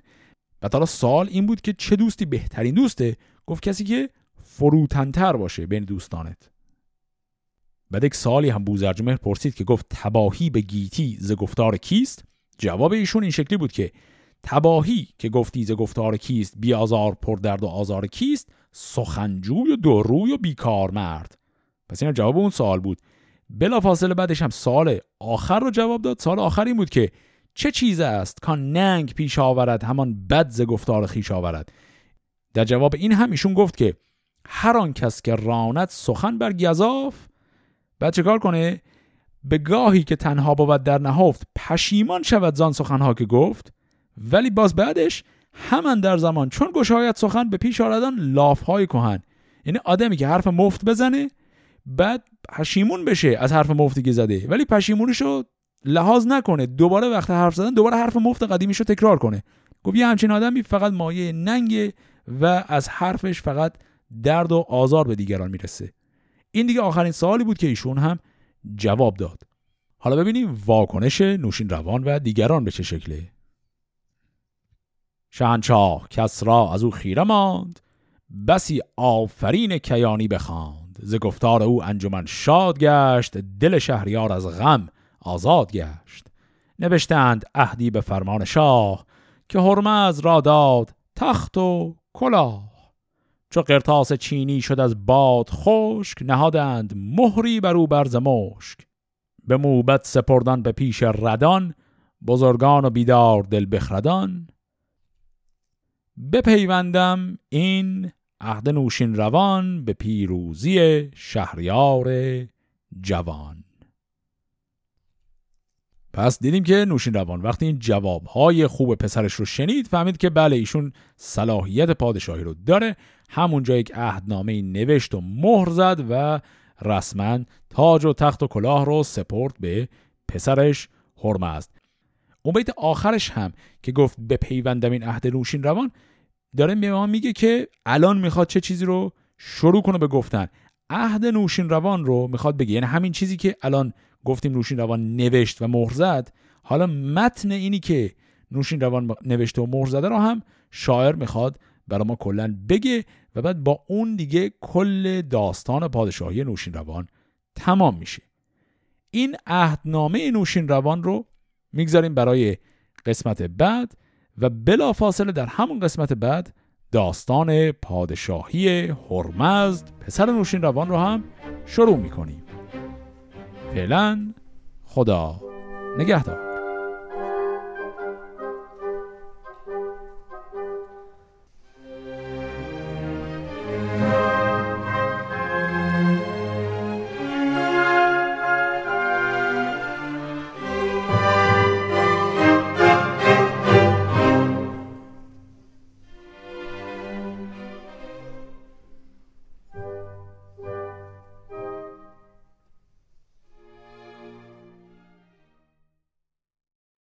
بعد حالا سوال این بود که چه دوستی بهترین دوسته؟ گفت کسی که فروتن‌تر باشه بین دوستانت. بعد یک سوالی هم بوزرجمهر پرسید که گفت تباهی به گیتی ز گفتار کیست؟ جواب ایشون این شکلی بود که تباهی که گفتی ز گفتار کیست، بیازار پر درد و آزار کیست، سخنجوی و دو روی و بیکار مرد. پس این جواب اون سوال بود. بلافاصله بعدش هم سوال آخر رو جواب داد. سوال آخر این بود که چه چیز است کان ننگ پیش آورد، همان بد ز گفتار خیش آورد. در جواب این هم ایشون گفت که هر آن کس که راند سخن بر گزاف، بعد چه کار کنه؟ به گاهی که تنها بود در نهفت، پشیمان شود زان سخنها که گفت. ولی باز بعدش همان در زمان چون گشاید سخن، به پیش آردن لافهای کهن. یعنی آدمی که حرف مفت بزنه بعد پشیمون بشه از حرف مفتی که زده، ولی پشیمونیشو لحاظ نکنه، دوباره وقت حرف زدن دوباره حرف مفت قدیمیشو تکرار کنه. گفت یه همچین آدمی فقط مایه ننگه و از حرفش فقط درد و آزار به دیگران میرسه. این دیگه آخرین سوالی بود که ایشون هم جواب داد. حالا ببینیم واکنش نوشین روان و دیگران به چه شکله. شاهنشاه کس را از او خیره ماند، بسی آفرین کیانی بخواند. ز گفتار او انجمن شاد گشت، دل شهریار از غم آزاد گشت. نوشتند عهدی به فرمان شاه، که هرمز را داد تخت و کلاه. چو قرطاس چینی شد از باد خشک، نهادند مهری بر او بر ز مشک. به موبد سپردن به پیش ردان، بزرگان و بیدار دل بخردان. بپیوندم این عهد نوشین روان به پیروزی شهریار جوان. پس دیدیم که نوشین روان وقتی این جوابهای خوب پسرش رو شنید فهمید که بله ایشون صلاحیت پادشاهی رو داره، همونجا یک عهدنامه نوشت و مهر زد و رسما تاج و تخت و کلاه رو سپرد به پسرش هرمزد. اون بیت آخرش هم که گفت به پیوندم این عهد نوشین روان، داره به ما میگه که الان میخواد چه چیزی رو شروع کنه به گفتن. عهد نوشین روان رو میخواد بگه، یعنی همین چیزی که الان گفتیم نوشین روان نوشت و مهر زد، حالا متن اینی که نوشین روان نوشته و مهر زده رو هم شاعر میخواد برای ما کلا بگه و بعد با اون دیگه کل داستان پادشاهی نوشین روان تمام میشه. این عهدنامه نوشین روان رو میگذاریم برای قسمت بعد و بلافاصله در همون قسمت بعد داستان پادشاهی هرمزد پسر نوشین روان رو هم شروع میکنیم. فعلا خدا نگهدار.